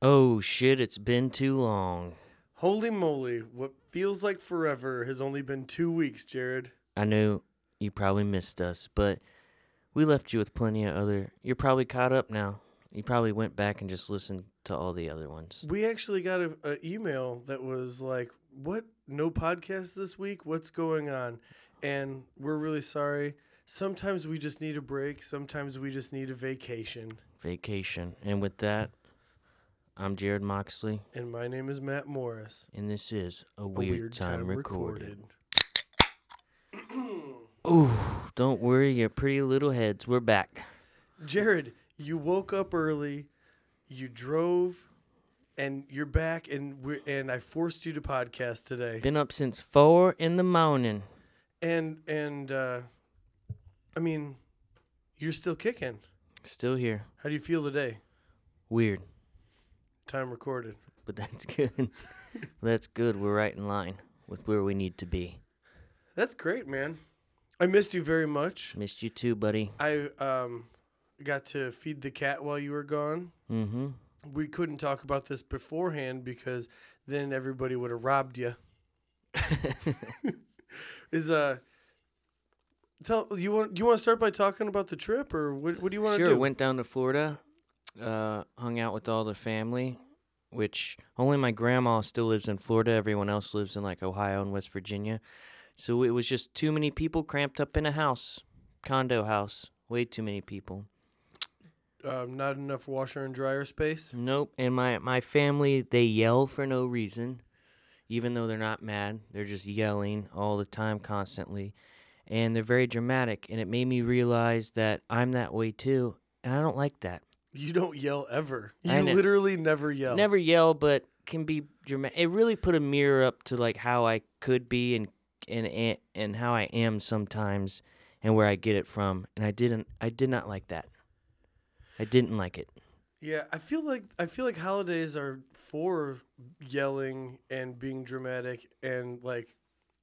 Oh shit, it's been too long. Holy moly, what feels like forever has only been 2 weeks, Jared. I know you probably missed us, but we left you with plenty of other... You're probably caught up now. You probably went back and just listened to all the other ones. We actually got an email that was like, what? No podcast this week? What's going on? And we're really sorry. Sometimes we just need a break. Sometimes we just need a vacation. Vacation. And with that... I'm Jared Moxley. And my name is Matt Morris. And this is A Weird Time Recorded. Ooh, don't worry, your pretty little heads. We're back. Jared, you woke up early, you drove, and you're back, and I forced you to podcast today. Been up since 4 in the morning. And I mean, you're still kicking. Still here. How do you feel today? Weird. Time recorded, but that's good. That's good. We're right in line with where we need to be. That's great, man. I missed you very much. Missed you too, buddy. I got to feed the cat while you were gone. Mm-hmm. We couldn't talk about this beforehand because then everybody would have robbed you. You want to start by talking about the trip, or what do you want to do? Sure, went down to Florida. Hung out with all the family, which only my grandma still lives in Florida. Everyone else lives in like Ohio and West Virginia. So it was just too many people cramped up in a house, condo house. Way too many people. Not enough washer and dryer space? Nope. And my family, they yell for no reason, even though they're not mad. They're just yelling all the time, constantly. And they're very dramatic. And it made me realize that I'm that way too. And I don't like that. You don't yell ever. You literally never yell. Never yell, but can be dramatic. It really put a mirror up to like how I could be and how I am sometimes and where I get it from. And I did not like that. I didn't like it. Yeah, I feel like holidays are for yelling and being dramatic and like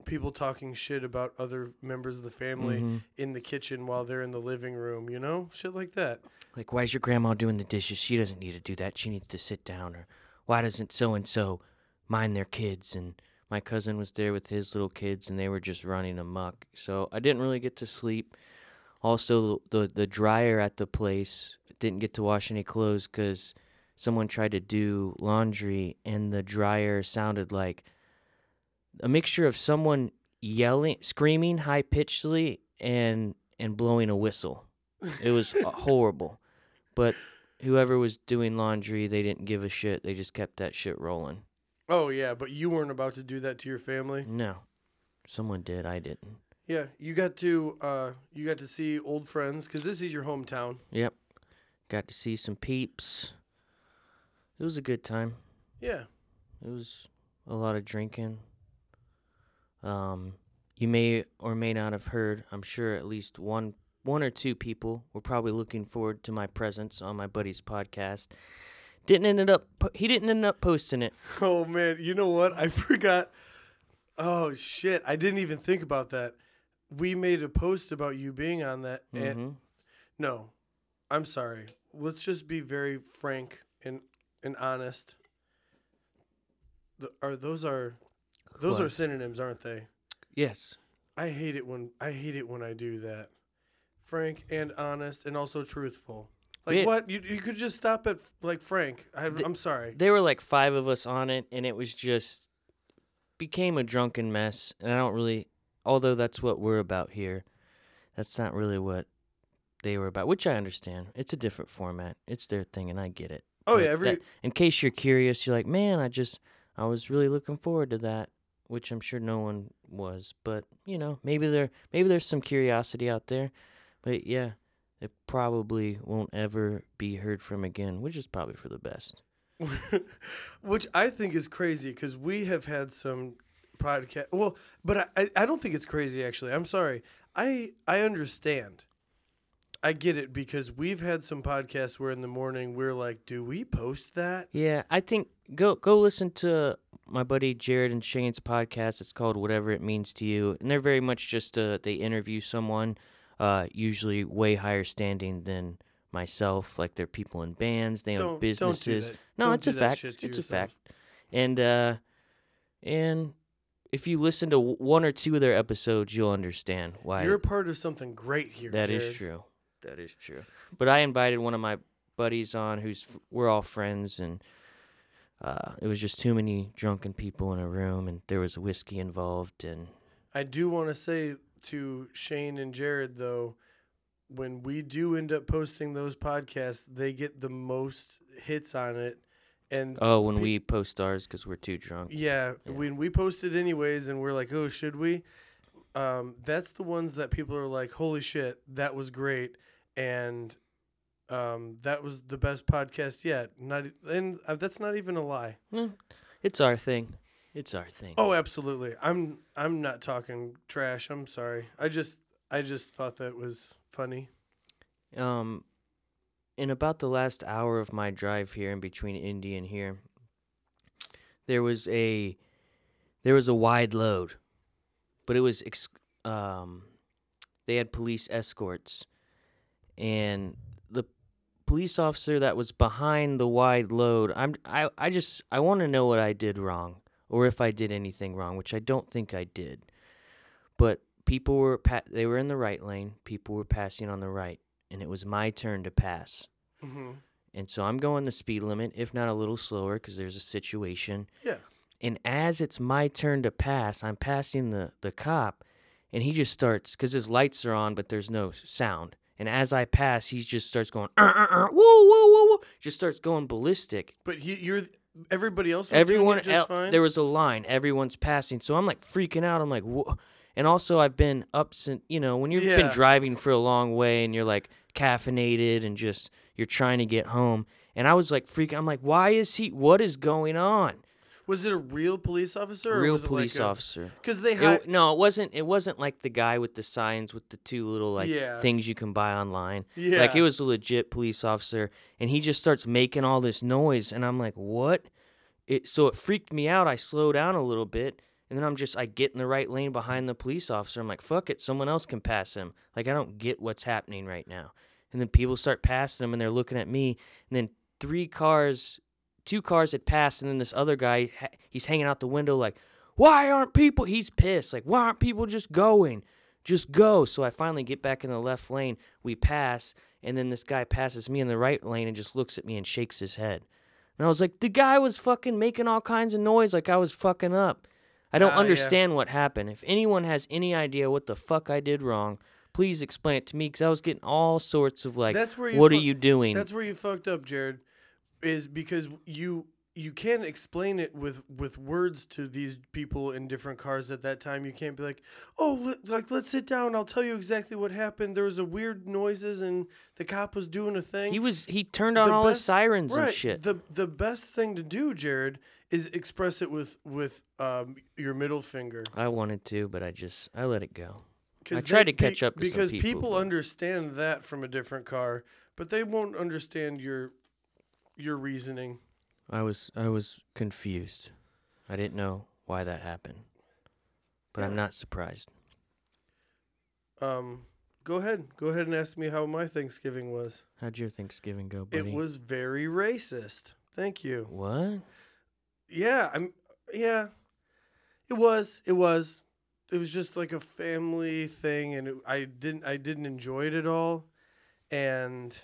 people talking shit about other members of the family in the kitchen while they're in the living room, you know? Shit like that. Like, why is your grandma doing the dishes? She doesn't need to do that. She needs to sit down. Or why doesn't so-and-so mind their kids? And my cousin was there with his little kids, and they were just running amok. So I didn't really get to sleep. Also, the dryer at the place didn't get to wash any clothes because someone tried to do laundry, and the dryer sounded like a mixture of someone yelling, screaming high-pitchedly, and blowing a whistle. It was horrible. But whoever was doing laundry, they didn't give a shit. They just kept that shit rolling. Oh, yeah, but you weren't about to do that to your family? No. Someone did. I didn't. Yeah, you got to see old friends, because this is your hometown. Yep. Got to see some peeps. It was a good time. Yeah. It was a lot of drinking. You may or may not have heard, I'm sure at least one or two people were probably looking forward to my presence on my buddy's podcast. He didn't end up posting it. Oh man, you know what? I forgot. Oh shit, I didn't even think about that. We made a post about you being on that. And no, I'm sorry. Let's just be very frank and honest. Those are synonyms, aren't they? Yes. I hate it when I do that. Frank and honest and also truthful. Like what? You could just stop at like Frank. I'm sorry. There were like 5 of us on it, and it was just became a drunken mess. And I don't really, although that's what we're about here, that's not really what they were about. Which I understand. It's a different format. It's their thing, and I get it. Oh but yeah. In case you're curious, you're like, man, I was really looking forward to that. Which I'm sure no one was, but you know, maybe there's some curiosity out there, but yeah, it probably won't ever be heard from again, which is probably for the best. Which I think is crazy because we have had some podcast. Well, but I don't think it's crazy actually. I'm sorry. I understand. I get it because we've had some podcasts where in the morning we're like, do we post that? Yeah, I think go listen to my buddy Jared and Shane's podcast. It's called Whatever It Means to You. And they're very much just, they interview someone, usually way higher standing than myself. Like, they're people in bands. They own businesses. No, it's a fact. It's a fact. And if you listen to one or two of their episodes, you'll understand why. You're a part of something great here, Jared. That is true. But I invited one of my buddies on we're all friends, and it was just too many drunken people in a room, and there was whiskey involved. And I do want to say to Shane and Jared, though, when we do end up posting those podcasts, they get the most hits on it. And when we post ours because we're too drunk. Yeah, when we post it anyways, and we're like, oh, should we? That's the ones that people are like, holy shit, that was great, and that was the best podcast yet. That's not even a lie. It's our thing. Oh, absolutely. I'm not talking trash. I'm sorry. I just thought that was funny. In about the last hour of my drive here, in between Indy and here, there was a wide load, but it was they had police escorts, and the police officer that was behind the wide load, I want to know what I did wrong, or if I did anything wrong, which I don't think I did, but people were they were in the right lane, people were passing on the right. And it was my turn to pass. Mm-hmm. And so I'm going the speed limit, if not a little slower, because there's a situation. Yeah. And as it's my turn to pass, I'm passing the cop, and he just starts, because his lights are on, but there's no sound. And as I pass, he just starts going, whoa, whoa, whoa, whoa. Just starts going ballistic. But everybody else was doing it just fine? There was a line. Everyone's passing. So I'm, like, freaking out. I'm like, whoa. And also, I've been up since, when you've been driving for a long way and you're, like, caffeinated and just you're trying to get home. And I was, like, freaking. I'm like, what is going on? Was it a real police officer? Officer. Because they had... No, it wasn't. It wasn't like the guy with the signs with the two little, like, things you can buy online. Yeah. Like, it was a legit police officer. And he just starts making all this noise. And I'm like, what? So it freaked me out. I slow down a little bit. And then I get in the right lane behind the police officer. I'm like, fuck it, someone else can pass him. Like, I don't get what's happening right now. And then people start passing him, and they're looking at me. And then two cars had passed, and then this other guy, he's hanging out the window like, he's pissed. Like, why aren't people just going? Just go. So I finally get back in the left lane. We pass, and then this guy passes me in the right lane and just looks at me and shakes his head. And I was like, the guy was fucking making all kinds of noise like I was fucking up. I don't understand what happened. If anyone has any idea what the fuck I did wrong, please explain it to me, because I was getting all sorts of, like, what are you doing? That's where you fucked up, Jared, is because you can't explain it with words to these people in different cars at that time. You can't be like, let's sit down. I'll tell you exactly what happened. There was a weird noises, and the cop was doing a thing. He turned on all his sirens and shit. The best thing to do, Jared, is express it with your middle finger. I wanted to, but I let it go. I tried to catch up to some people. Because people understand that from a different car, but they won't understand your reasoning. I was confused. I didn't know why that happened. But I'm not surprised. Go ahead and ask me how my Thanksgiving was. How'd your Thanksgiving go, buddy? It was very racist. Thank you. What? Yeah, It was. It was just like a family thing, and I didn't enjoy it at all. And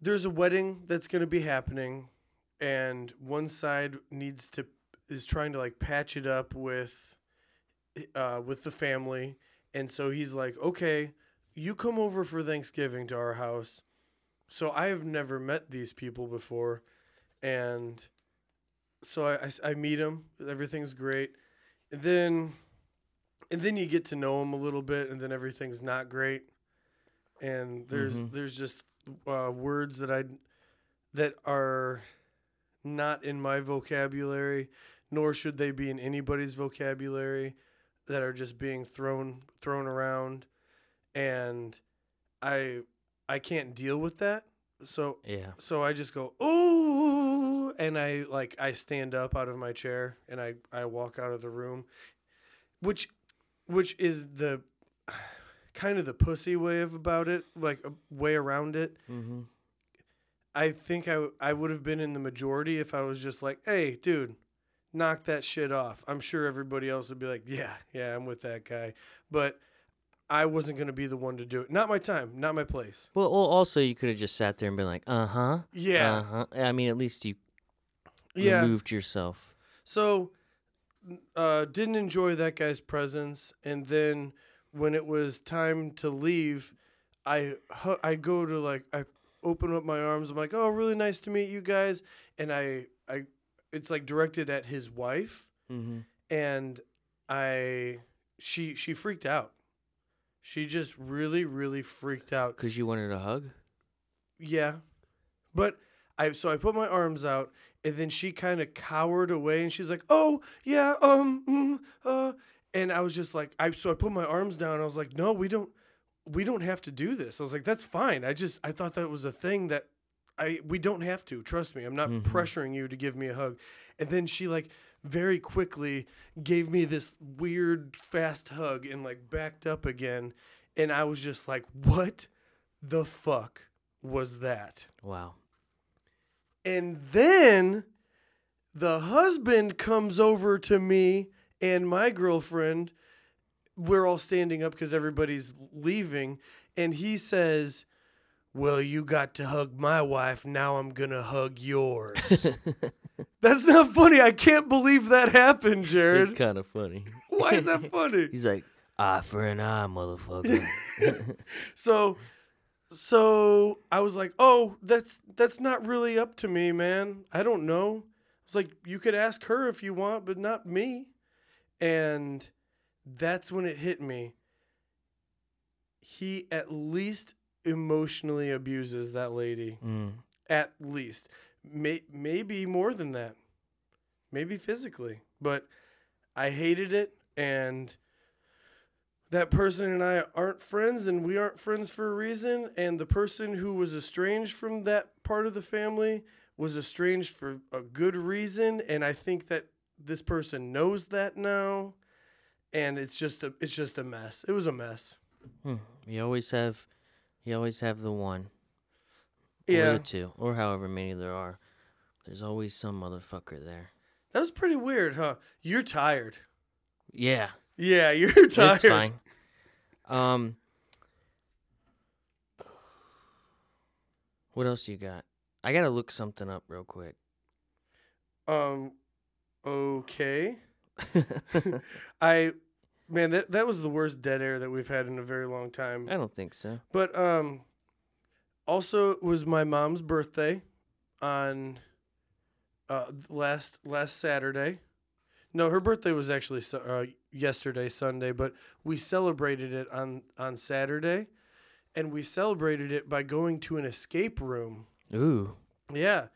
there's a wedding that's going to be happening, and one side is trying to, like, patch it up with the family, and so he's like, okay, you come over for Thanksgiving to our house. So I have never met these people before, and so I meet him. Everything's great. And then you get to know him a little bit, and then everything's not great. And there's just words that are not in my vocabulary, nor should they be in anybody's vocabulary, that are just being thrown around. And I can't deal with that. So I just go, oh, and I stand up out of my chair, and I walk out of the room, which is the kind of the pussy way about it, like a way around it. Mm-hmm. I think I would have been in the majority if I was just like, hey, dude, knock that shit off. I'm sure everybody else would be like, yeah, I'm with that guy. But I wasn't going to be the one to do it. Not my time, not my place. Well, also, you could have just sat there and been like, uh-huh. Yeah. Uh-huh. I mean, at least you removed yourself. So, didn't enjoy that guy's presence. And then when it was time to leave, I go to like... I open up my arms. I'm like, oh, really nice to meet you guys. And I it's like directed at his wife. Mm-hmm. And she freaked out. She just really, really freaked out. 'Cause you wanted a hug? Yeah. But I put my arms out and then she kind of cowered away and she's like, oh yeah. And I was just like, I put my arms down. I was like, no, we don't have to do this. I was like, that's fine. I thought that was a thing that we don't have to. Trust me. I'm not pressuring you to give me a hug. And then she like very quickly gave me this weird fast hug and like backed up again. And I was just like, what the fuck was that? Wow. And then the husband comes over to me and my girlfriend. We're all standing up because everybody's leaving. And he says, well, you got to hug my wife. Now I'm going to hug yours. That's not funny. I can't believe that happened, Jared. It's kind of funny. Why is that funny? He's like, eye for an eye, motherfucker. So I was like, oh, that's not really up to me, man. I don't know. It's like, you could ask her if you want, but not me. And... that's when it hit me. He at least emotionally abuses that lady. Mm. At least. Maybe more than that. Maybe physically. But I hated it, and that person and I aren't friends, and we aren't friends for a reason, and the person who was estranged from that part of the family was estranged for a good reason, and I think that this person knows that now. And it's just a mess. It was a mess. Hmm. You always have the one. Yeah. Or the two, or however many there are. There's always some motherfucker there. That was pretty weird, huh? You're tired. Yeah. Yeah, you're tired. It's fine. What else you got? I gotta look something up real quick. Okay. That was the worst dead air that we've had in a very long time. I don't think so. But also it was my mom's birthday on last Saturday. No, her birthday was actually yesterday, Sunday, but we celebrated it on Saturday, and we celebrated it by going to an escape room. Ooh. Yeah.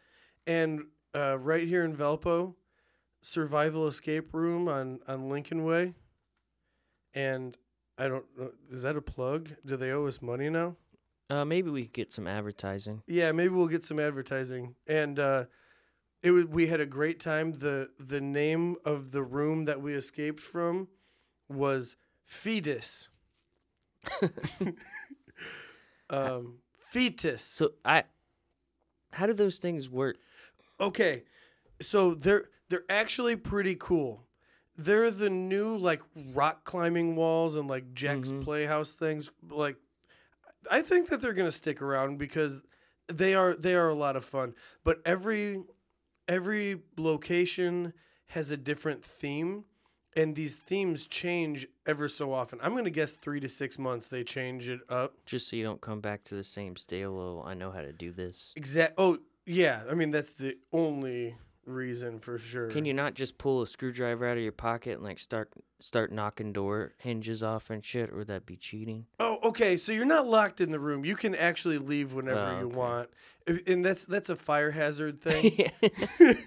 And right here in Valpo, Survival Escape Room on Lincoln Way. And I don't know, is that a plug? Do they owe us money now? Maybe we could get some advertising. Yeah, maybe we'll get some advertising. And we had a great time. The name of the room that we escaped from was Fetus. Fetus. So how do those things work? Okay. So they're actually pretty cool. They're the new like rock climbing walls and like Jack's Playhouse things. Like, I think that they're gonna stick around because they are a lot of fun. But every location has a different theme, and these themes change ever so often. I'm gonna guess 3 to 6 months they change it up. Just so you don't come back to the same stale. I know how to do this. Oh yeah, I mean that's the only reason for sure. Can you not just pull a screwdriver out of your pocket and like start knocking door hinges off and shit, or would that be cheating? Oh, okay. So you're not locked in the room. You can actually leave whenever you want. And that's a fire hazard thing.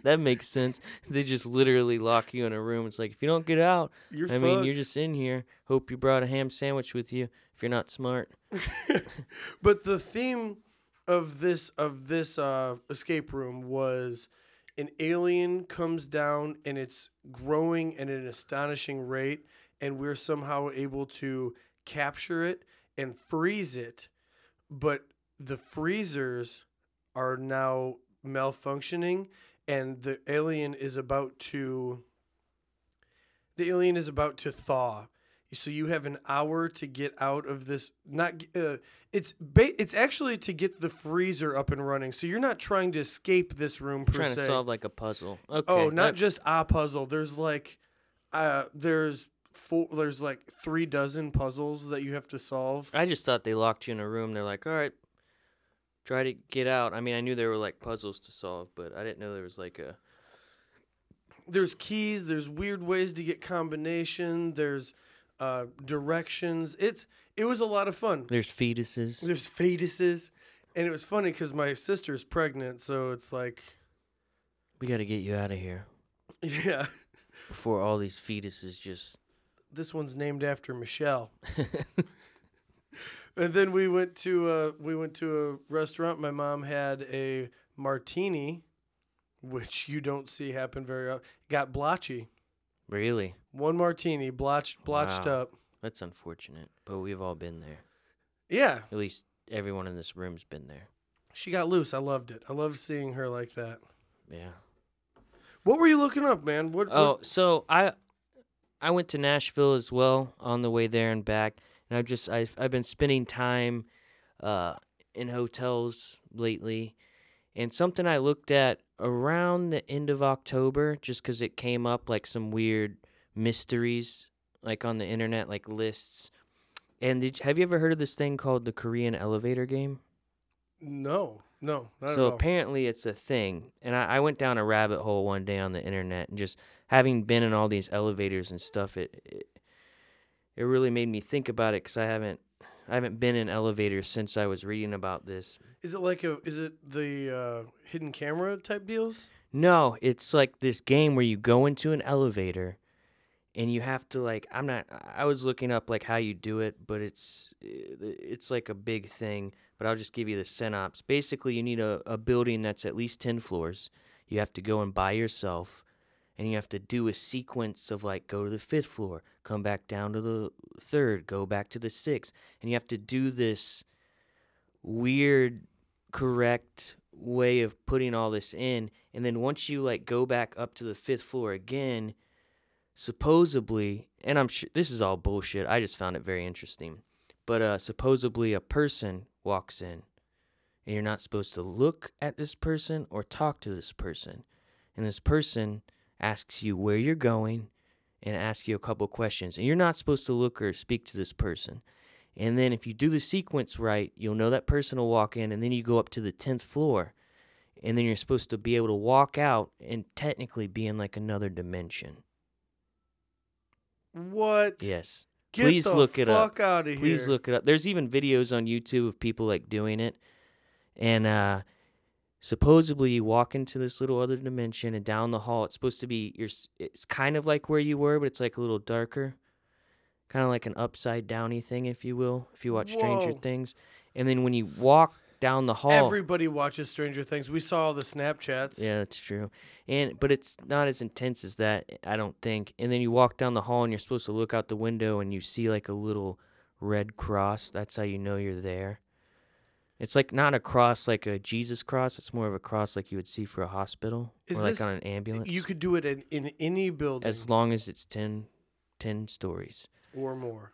That makes sense. They just literally lock you in a room. It's like, if you don't get out, I mean, you're just in here. Hope you brought a ham sandwich with you if you're not smart. But the theme of this escape room was an alien comes down, and it's growing at an astonishing rate, and we're somehow able to capture it and freeze it, but the freezers are now malfunctioning, and the alien is about to thaw. So you have an hour to get out of this. It's actually to get the freezer up and running. So you're not trying to escape this room per se. Trying to solve like a puzzle. Okay. Oh, not just a puzzle. There's like, there's like 36 puzzles that you have to solve. I just thought they locked you in a room. They're like, all right, try to get out. I mean, I knew there were like puzzles to solve, but I didn't know there was like a. There's keys. There's weird ways to get combination. There's. Directions. It was a lot of fun. There's fetuses, and it was funny because my sister's pregnant, so it's like, we got to get you out of here. Yeah. Before all these fetuses just. This one's named after Michelle. And then we went to a restaurant. My mom had a martini, which you don't see happen very often. Got blotchy. Really? One martini, blotched wow. Up. That's unfortunate, but we've all been there. Yeah. At least everyone in this room's been there. She got loose. I loved it. I loved seeing her like that. Yeah. What were you looking up, man? So I went to Nashville as well on the way there and back, and I've been spending time in hotels lately, and something I looked at around the end of October, just because it came up like some weird mysteries like on the internet, like lists. And have you ever heard of this thing called the Korean elevator game? No, not at all. So apparently it's a thing. And I went down a rabbit hole one day on the internet, and just having been in all these elevators and stuff, it really made me think about it, because I haven't been in elevators since I was reading about this. Is it like the hidden camera type deals? No, it's like this game where you go into an elevator and you have to I was looking up like how you do it, but it's like a big thing, but I'll just give you the synopsis. Basically, you need a building that's at least 10 floors. You have to go in by yourself, and you have to do a sequence of like go to the 5th floor, come back down to the 3rd, go back to the 6th, and you have to do this weird, correct way of putting all this in. And then once you like go back up to the 5th floor again, supposedly, and I'm sure this is all bullshit, I just found it very interesting, but supposedly a person walks in, and you're not supposed to look at this person or talk to this person, and this person asks you where you're going and asks you a couple questions. And you're not supposed to look or speak to this person. And then if you do the sequence right, you'll know that person will walk in, and then you go up to the 10th floor. And then you're supposed to be able to walk out and technically be in like another dimension. What? Yes. Please look it up. Get the fuck out of here. Please look it up. There's even videos on YouTube of people like doing it. And, supposedly, you walk into this little other dimension, and down the hall, it's supposed to be it's kind of like where you were, but it's like a little darker, kind of like an upside downy thing, if you will, if you watch Stranger Things. And then when you walk down the hall, everybody watches Stranger Things. We saw all the Snapchats. Yeah, that's true. But it's not as intense as that, I don't think. And then you walk down the hall, and you're supposed to look out the window, and you see like a little red cross. That's how you know you're there. It's like not a cross, like a Jesus cross. It's more of a cross like you would see for a hospital or like on an ambulance. You could do it in any building. As long as it's 10 stories. Or more.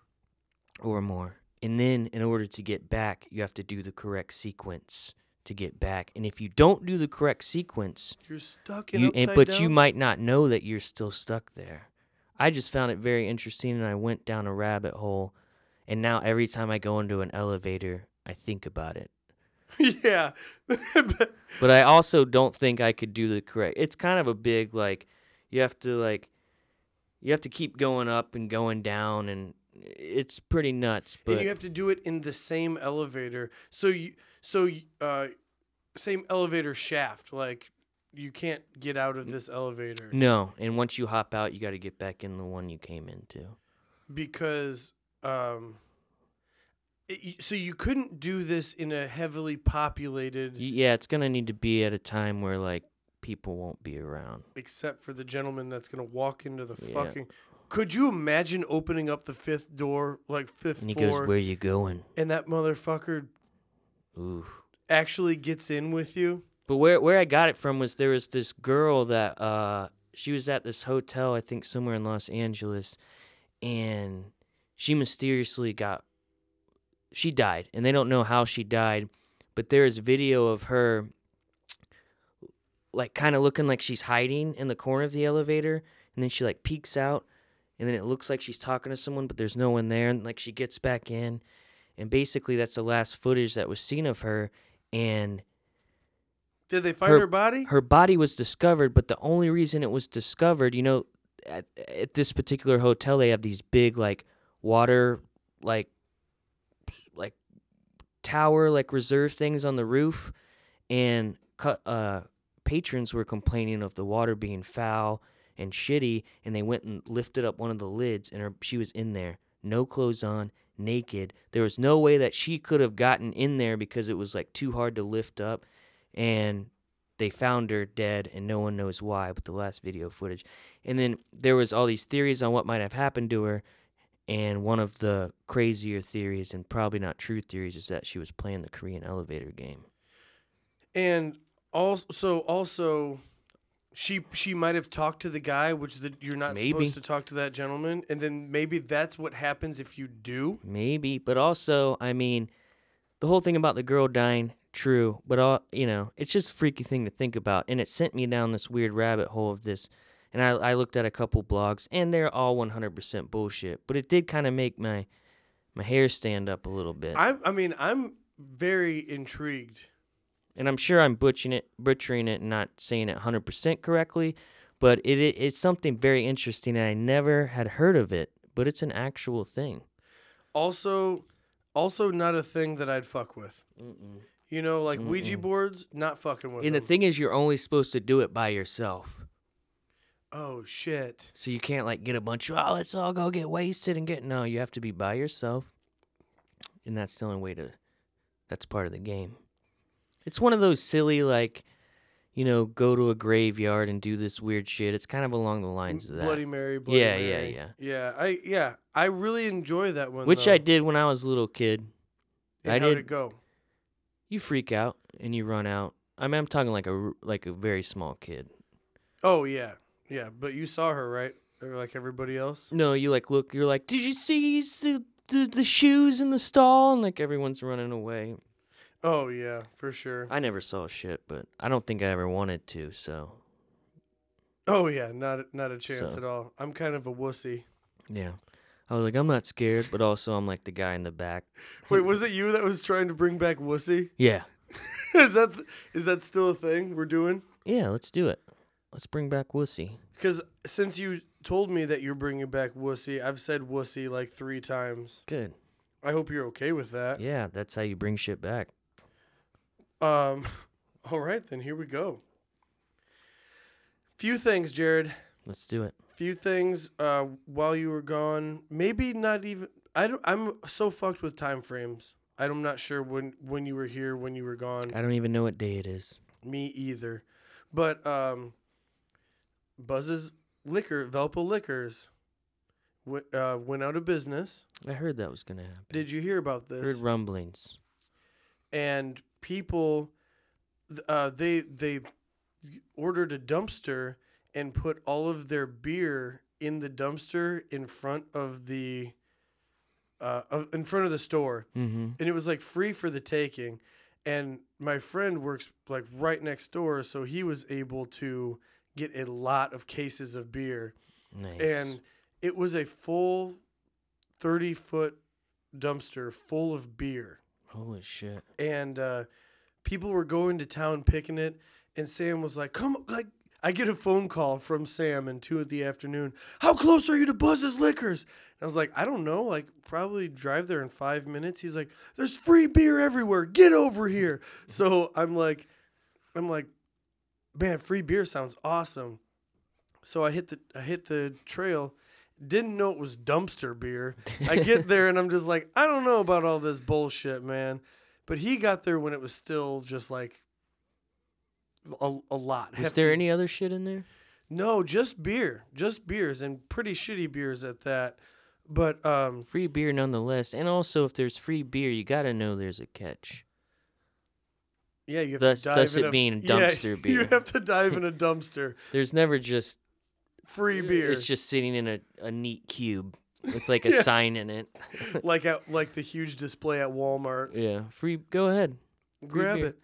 And then in order to get back, you have to do the correct sequence to get back. And if you don't do the correct sequence, you're stuck in upside down. But you might not know that you're still stuck there. I just found it very interesting, and I went down a rabbit hole. And now every time I go into an elevator, I think about it. Yeah. But I also don't think I could do the correct. It's kind of a big, like, you have to keep going up and going down, and it's pretty nuts. But and you have to do it in the same elevator. So same elevator shaft. Like, you can't get out of this elevator. No. And once you hop out, you got to get back in the one you came into. Because, so you couldn't do this in a heavily populated... Yeah, it's going to need to be at a time where, like, people won't be around. Except for the gentleman that's going to walk into the fucking... Could you imagine opening up the fifth door, like fifth floor? And he goes, "Where you going?" And that motherfucker actually gets in with you. But where I got it from was there was this girl that she was at this hotel, I think somewhere in Los Angeles, and she mysteriously she died, and they don't know how she died, but there is video of her like kind of looking like she's hiding in the corner of the elevator, and then she like peeks out, and then it looks like she's talking to someone, but there's no one there, and like she gets back in, and basically that's the last footage that was seen of her, and... Did they find her body? Her body was discovered, but the only reason it was discovered, you know, at this particular hotel, they have these big, like, water, like tower, like, reserve things on the roof, and patrons were complaining of the water being foul and shitty, and they went and lifted up one of the lids, and she was in there, no clothes on, naked. There was no way that she could have gotten in there because it was, like, too hard to lift up. And they found her dead, and no one knows why, but the last video footage. And then there was all these theories on what might have happened to her, and one of the crazier theories, and probably not true theories, is that she was playing the Korean elevator game. And also, she might have talked to the guy, which you're not supposed to talk to that gentleman, and then maybe that's what happens if you do. Maybe, but also, I mean, the whole thing about the girl dying... True, but all, you know, it's just a freaky thing to think about, and it sent me down this weird rabbit hole of this, and I looked at a couple blogs, and they're all 100% bullshit, but it did kind of make my hair stand up a little bit. I'm very intrigued. And I'm sure I'm butchering it and not saying it 100% correctly, but it's something very interesting, and I never had heard of it, but it's an actual thing. Also not a thing that I'd fuck with. Mm-mm. You know, like Ouija boards, not fucking with them. And the thing is, you're only supposed to do it by yourself. Oh, shit. So you can't, like, get a bunch of, let's all go get wasted and get... No, you have to be by yourself. And that's the only way to... That's part of the game. It's one of those silly, like, you know, go to a graveyard and do this weird shit. It's kind of along the lines of that. Bloody Mary. Yeah, I really enjoy that one, which though. I did when I was a little kid. And how'd it go? You freak out and you run out. I mean, I'm talking like a very small kid. Oh yeah. But you saw her, right? Or like everybody else? No, you like look. You're like, did you see the shoes in the stall? And like everyone's running away. Oh yeah, for sure. I never saw shit, but I don't think I ever wanted to. So. Oh yeah, not a chance at all. I'm kind of a wussy. Yeah. I was like, I'm not scared, but also I'm like the guy in the back. Wait, was it you that was trying to bring back wussy? Yeah. Is that still a thing we're doing? Yeah, let's do it. Let's bring back wussy. Because since you told me that you're bringing back wussy, I've said wussy like 3 times. Good. I hope you're okay with that. Yeah, that's how you bring shit back. All right, then here we go. Few things, Jared. Let's do it. Few things while you were gone, maybe not even. I'm so fucked with time frames. I'm not sure when you were here, when you were gone. I don't even know what day it is. Me either. But Buzz's Liquor, Valpo Liquors, went out of business. I heard that was gonna happen. Did you hear about this? Heard rumblings. And people, they ordered a dumpster and put all of their beer in the dumpster in front of the store. Mm-hmm. And it was like free for the taking. And my friend works like right next door, so he was able to get a lot of cases of beer. Nice. And it was a full 30-foot dumpster full of beer. Holy shit. And people were going to town picking it, and Sam was like, come, like, I get a phone call from Sam in 2:00 p.m. How close are you to Buzz's Liquors? And I was like, I don't know. Like, probably drive there in 5 minutes. He's like, there's free beer everywhere. Get over here. So I'm like, man, free beer sounds awesome. So I hit the trail. Didn't know it was dumpster beer. I get there and I'm just like, I don't know about all this bullshit, man. But he got there when it was still just like. A lot. Was there any other shit in there? No, just beer. Just beers, and pretty shitty beers at that. But free beer nonetheless. And also, if there's free beer, you got to know there's a catch. Yeah, you have to dive in. Thus it being dumpster beer. You have to dive in a dumpster. There's never just free beer. It's just sitting in a neat cube with like a sign in it. like the huge display at Walmart. Yeah, free. Go ahead. Grab it.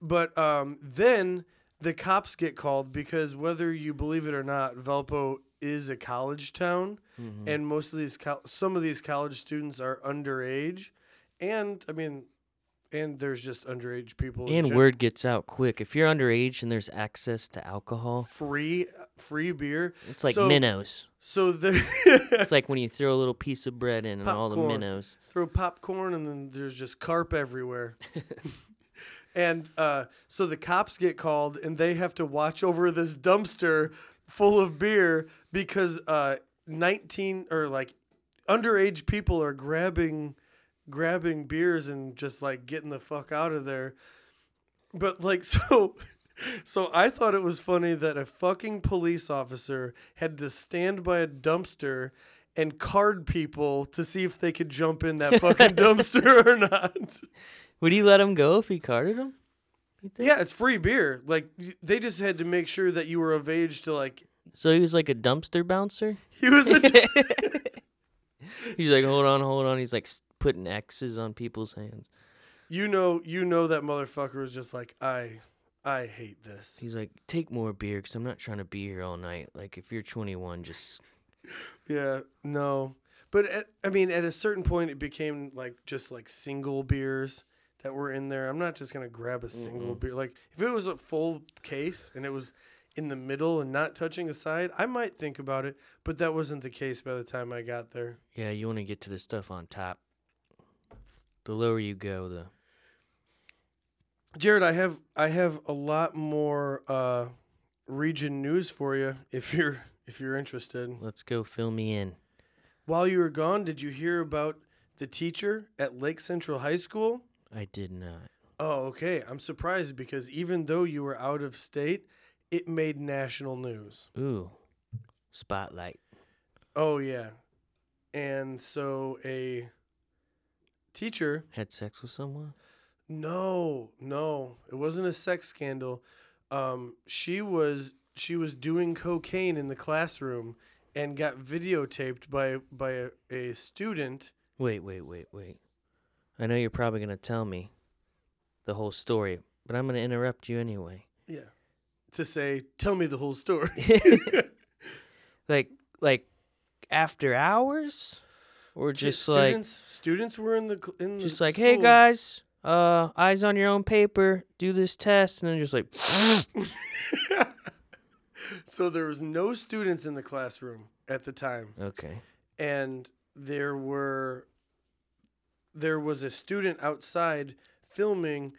But then the cops get called because whether you believe it or not, Valpo is a college town, mm-hmm. and most of these some of these college students are underage, and I mean, and there's just underage people. And word gets out quick. If you're underage and there's access to alcohol, free beer. It's like minnows. So it's like when you throw a little piece of bread in, popcorn, and all the minnows. Throw popcorn, and then there's just carp everywhere. And so the cops get called, and they have to watch over this dumpster full of beer because 19 or like underage people are grabbing beers and just like getting the fuck out of there. But like so I thought it was funny that a fucking police officer had to stand by a dumpster and card people to see if they could jump in that fucking dumpster or not. Would he let him go if he carded him? Yeah, it's free beer. Like, they just had to make sure that you were of age to, like... So he was like a dumpster bouncer? He was He's like, hold on. He's like putting X's on people's hands. You know that motherfucker was just like, I hate this. He's like, take more beer because I'm not trying to be here all night. Like, if you're 21, just... Yeah, no. But, at a certain point, it became, like, just, like, single beers that were in there. I'm not just going to grab a single beer. Like, if it was a full case and it was in the middle and not touching a side, I might think about it, but that wasn't the case by the time I got there. Yeah, you want to get to the stuff on top. The lower you go, the... Jared, I have a lot more region news for you if you're interested. Let's go fill me in. While you were gone, did you hear about the teacher at Lake Central High School? I did not. Oh, okay. I'm surprised because even though you were out of state, it made national news. Ooh. Spotlight. Oh, yeah. And so a teacher... Had sex with someone? No. It wasn't a sex scandal. She was doing cocaine in the classroom and got videotaped by a student. Wait. I know you're probably going to tell me the whole story, but I'm going to interrupt you anyway. Yeah. To say, tell me the whole story. Like after hours? Or just like... Students were in the just like, school. Hey guys, eyes on your own paper, do this test, and then just like... So there was no students in the classroom at the time. Okay. And there was a student outside filming,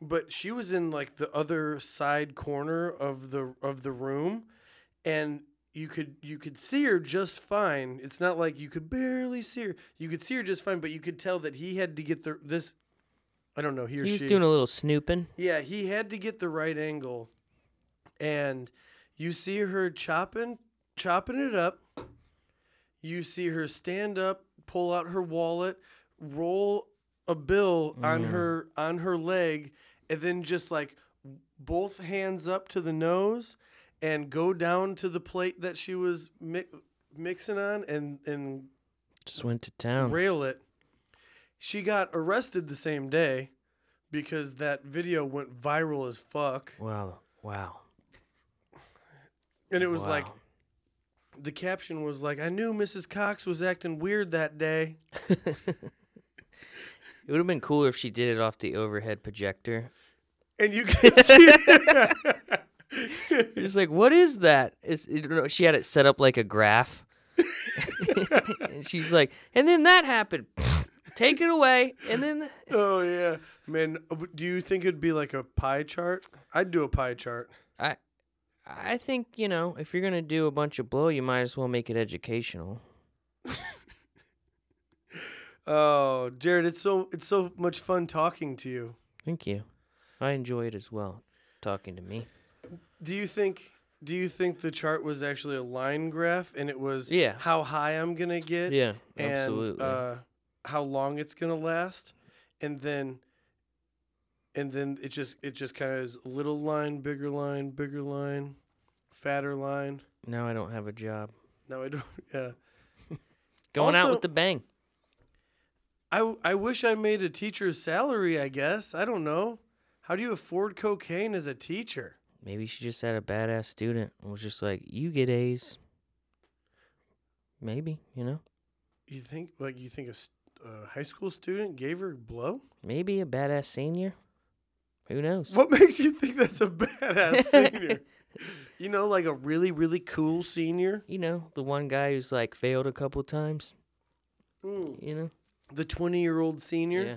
but she was in like the other side corner of the room, and you could see her just fine. It's not like you could barely see her. You could see her just fine, but you could tell that he had to get this. I don't know. He was doing a little snooping. Yeah, he had to get the right angle, and you see her chopping it up. You see her stand up, pull out her wallet, roll a bill on her leg, and then just like both hands up to the nose and go down to the plate that she was mixing on and just went to town. Rail it. She got arrested the same day because that video went viral as fuck. Wow. And it was like... The caption was like, I knew Mrs. Cox was acting weird that day. It would have been cooler if she did it off the overhead projector. And you could see it. You're just like, what is that? She had it set up like a graph. And she's like, and then that happened. Take it away. And then... Oh, yeah. Man, do you think it'd be like a pie chart? I'd do a pie chart. I think, you know, if you're going to do a bunch of blow, you might as well make it educational. Oh, Jared, it's so much fun talking to you. Thank you. I enjoy it as well, talking to me. Do you think the chart was actually a line graph and it was how high I'm going to get and absolutely. How long it's going to last, and then it just kind of is little line, bigger line, bigger line, fatter line. Now I don't have a job. No, I don't. Yeah. Going also, out with the bang. I wish I made a teacher's salary, I guess. I don't know. How do you afford cocaine as a teacher? Maybe she just had a badass student and was just like, you get A's. Maybe, you know? You think a high school student gave her a blow? Maybe a badass senior. Who knows? What makes you think that's a badass senior? You know, like a really, really cool senior? You know, the one guy who's like failed a couple times. Mm. You know? The 20-year-old senior? Yeah.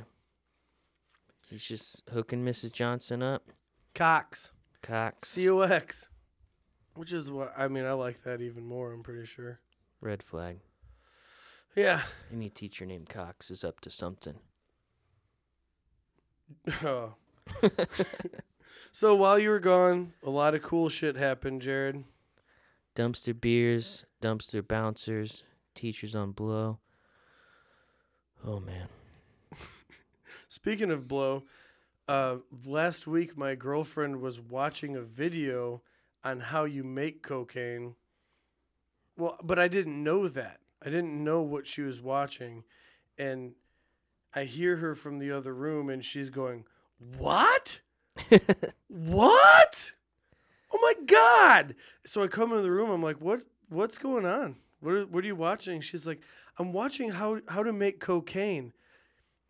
He's just hooking Mrs. Johnson up. Cox. C-O-X. Which is what, I mean, I like that even more, I'm pretty sure. Red flag. Yeah. Any teacher named Cox is up to something. Oh. So while you were gone, a lot of cool shit happened, Jared. Dumpster beers, dumpster bouncers, teachers on blow. Oh, man. Speaking of blow, last week my girlfriend was watching a video on how you make cocaine. Well, but I didn't know that. I didn't know what she was watching. And I hear her from the other room, and she's going, what? What? Oh, my God. So I come into the room. I'm like, what's going on? What are you watching? She's like, I'm watching how to make cocaine.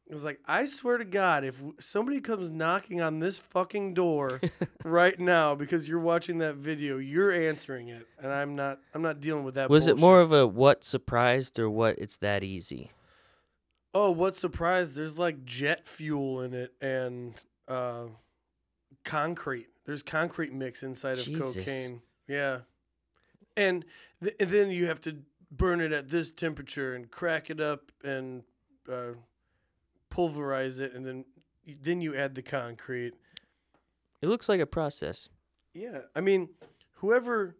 I was like, I swear to God, if somebody comes knocking on this fucking door right now because you're watching that video, you're answering it, and I'm not dealing with that bullshit. Was it more of a what surprised or what it's that easy? Oh, what surprised? There's like jet fuel in it and concrete. There's concrete mix inside of cocaine. Yeah. And then you have to burn it at this temperature and crack it up and... pulverize it, and then you add the concrete. It looks like a process. Yeah, I mean, whoever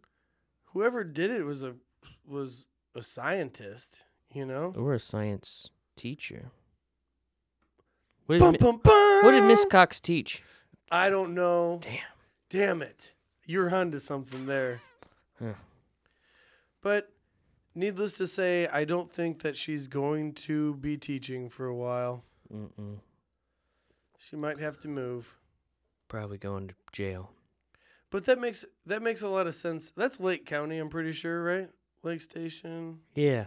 did it was a scientist, you know, or a science teacher. What did Miss Cox teach? I don't know. Damn it! You're onto something there. Huh. But needless to say, I don't think that she's going to be teaching for a while. Mm-mm. She might have to move. Probably going to jail. But that makes a lot of sense. That's Lake County, I'm pretty sure, right? Lake Station. Yeah.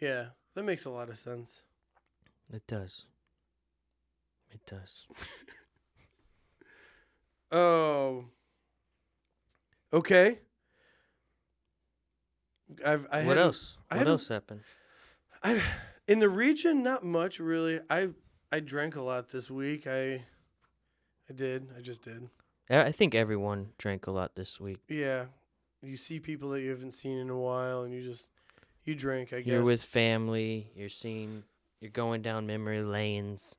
Yeah, that makes a lot of sense. It does. Oh. Okay. What else happened? In the region, not much really. I drank a lot this week. I just did. I think everyone drank a lot this week. Yeah. You see people that you haven't seen in a while, and you drink, I guess. You're with family. You're going down memory lanes,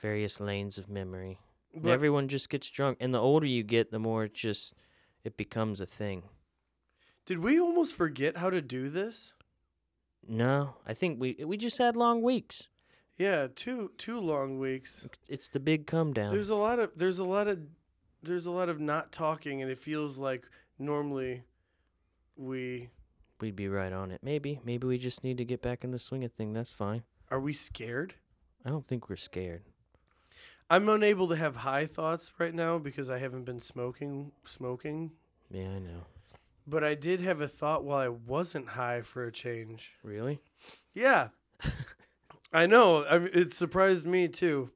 various lanes of memory. But everyone just gets drunk, and the older you get, the more it becomes a thing. Did we almost forget how to do this? No, I think we just had long weeks. Yeah, two long weeks. It's the big come down. There's a lot of not talking, and it feels like normally we'd be right on it. Maybe we just need to get back in the swing of thing. That's fine. Are we scared? I don't think we're scared. I'm unable to have high thoughts right now because I haven't been smoking. Yeah, I know. But I did have a thought while I wasn't high for a change. Really? Yeah. I know. It surprised me, too.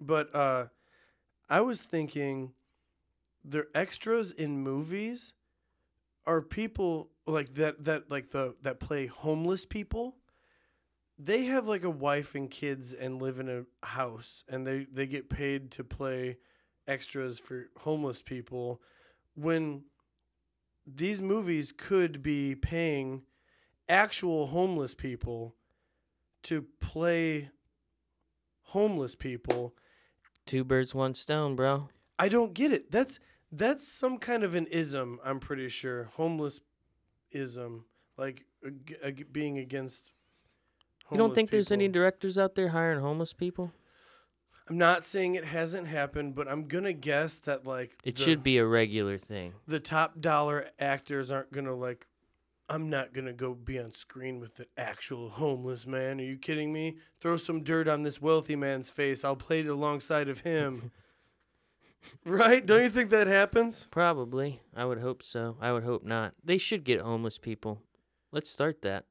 But I was thinking the extras in movies are people like that play homeless people. They have like a wife and kids and live in a house, and they get paid to play extras for homeless people when... These movies could be paying actual homeless people to play homeless people. Two birds, one stone, bro. I don't get it. That's That's some kind of an ism, I'm pretty sure. Homeless-ism, like being against homeless people. You don't think there's any directors out there hiring homeless people? I'm not saying it hasn't happened, but I'm going to guess that, like... It should be a regular thing. The top-dollar actors aren't going to, like... I'm not going to go be on screen with the actual homeless man. Are you kidding me? Throw some dirt on this wealthy man's face. I'll play it alongside of him. Right? Don't you think that happens? Probably. I would hope so. I would hope not. They should get homeless people. Let's start that.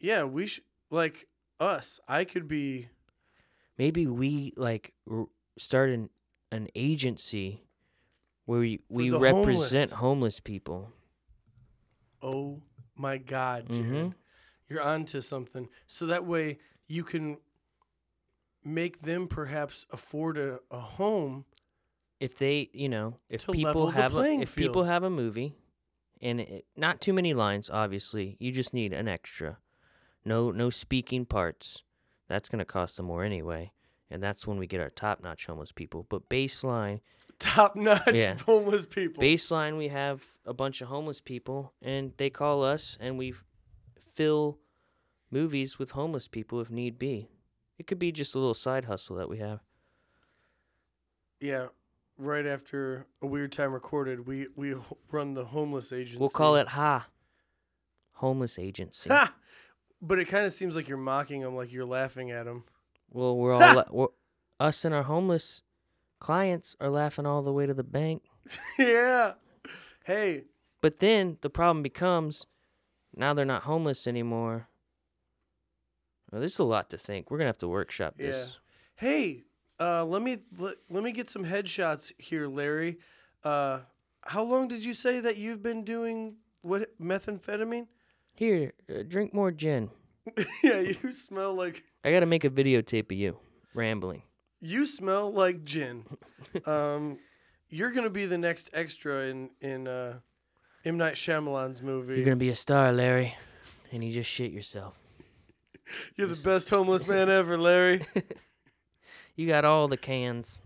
Yeah, we should... Like, us. I could be... Maybe we, like, start an agency where we represent homeless people. Oh, my God, Jared. Mm-hmm. You're onto something. So that way you can make them perhaps afford a home. If they, you know, if people have a movie, and not too many lines, obviously. You just need an extra. No speaking parts. That's going to cost them more anyway, and that's when we get our top-notch homeless people. But baseline... Top-notch homeless people. Baseline, we have a bunch of homeless people, and they call us, and we fill movies with homeless people if need be. It could be just a little side hustle that we have. Yeah, right after A Weird Time Recorded, we run the homeless agency. We'll call it HA, Homeless Agency. HA! But it kind of seems like you're mocking them, like you're laughing at them. Well, we're all us and our homeless clients are laughing all the way to the bank. Yeah. Hey. But then the problem becomes, now they're not homeless anymore. Well, this is a lot to think. We're gonna have to workshop this. Hey, let me get some headshots here, Larry. How long did you say that you've been doing methamphetamine? Here, drink more gin. Yeah, you smell like... I got to make a videotape of you rambling. You smell like gin. You're going to be the next extra in M. Night Shyamalan's movie. You're going to be a star, Larry, and you just shit yourself. You're the best homeless man ever, Larry. You got all the cans.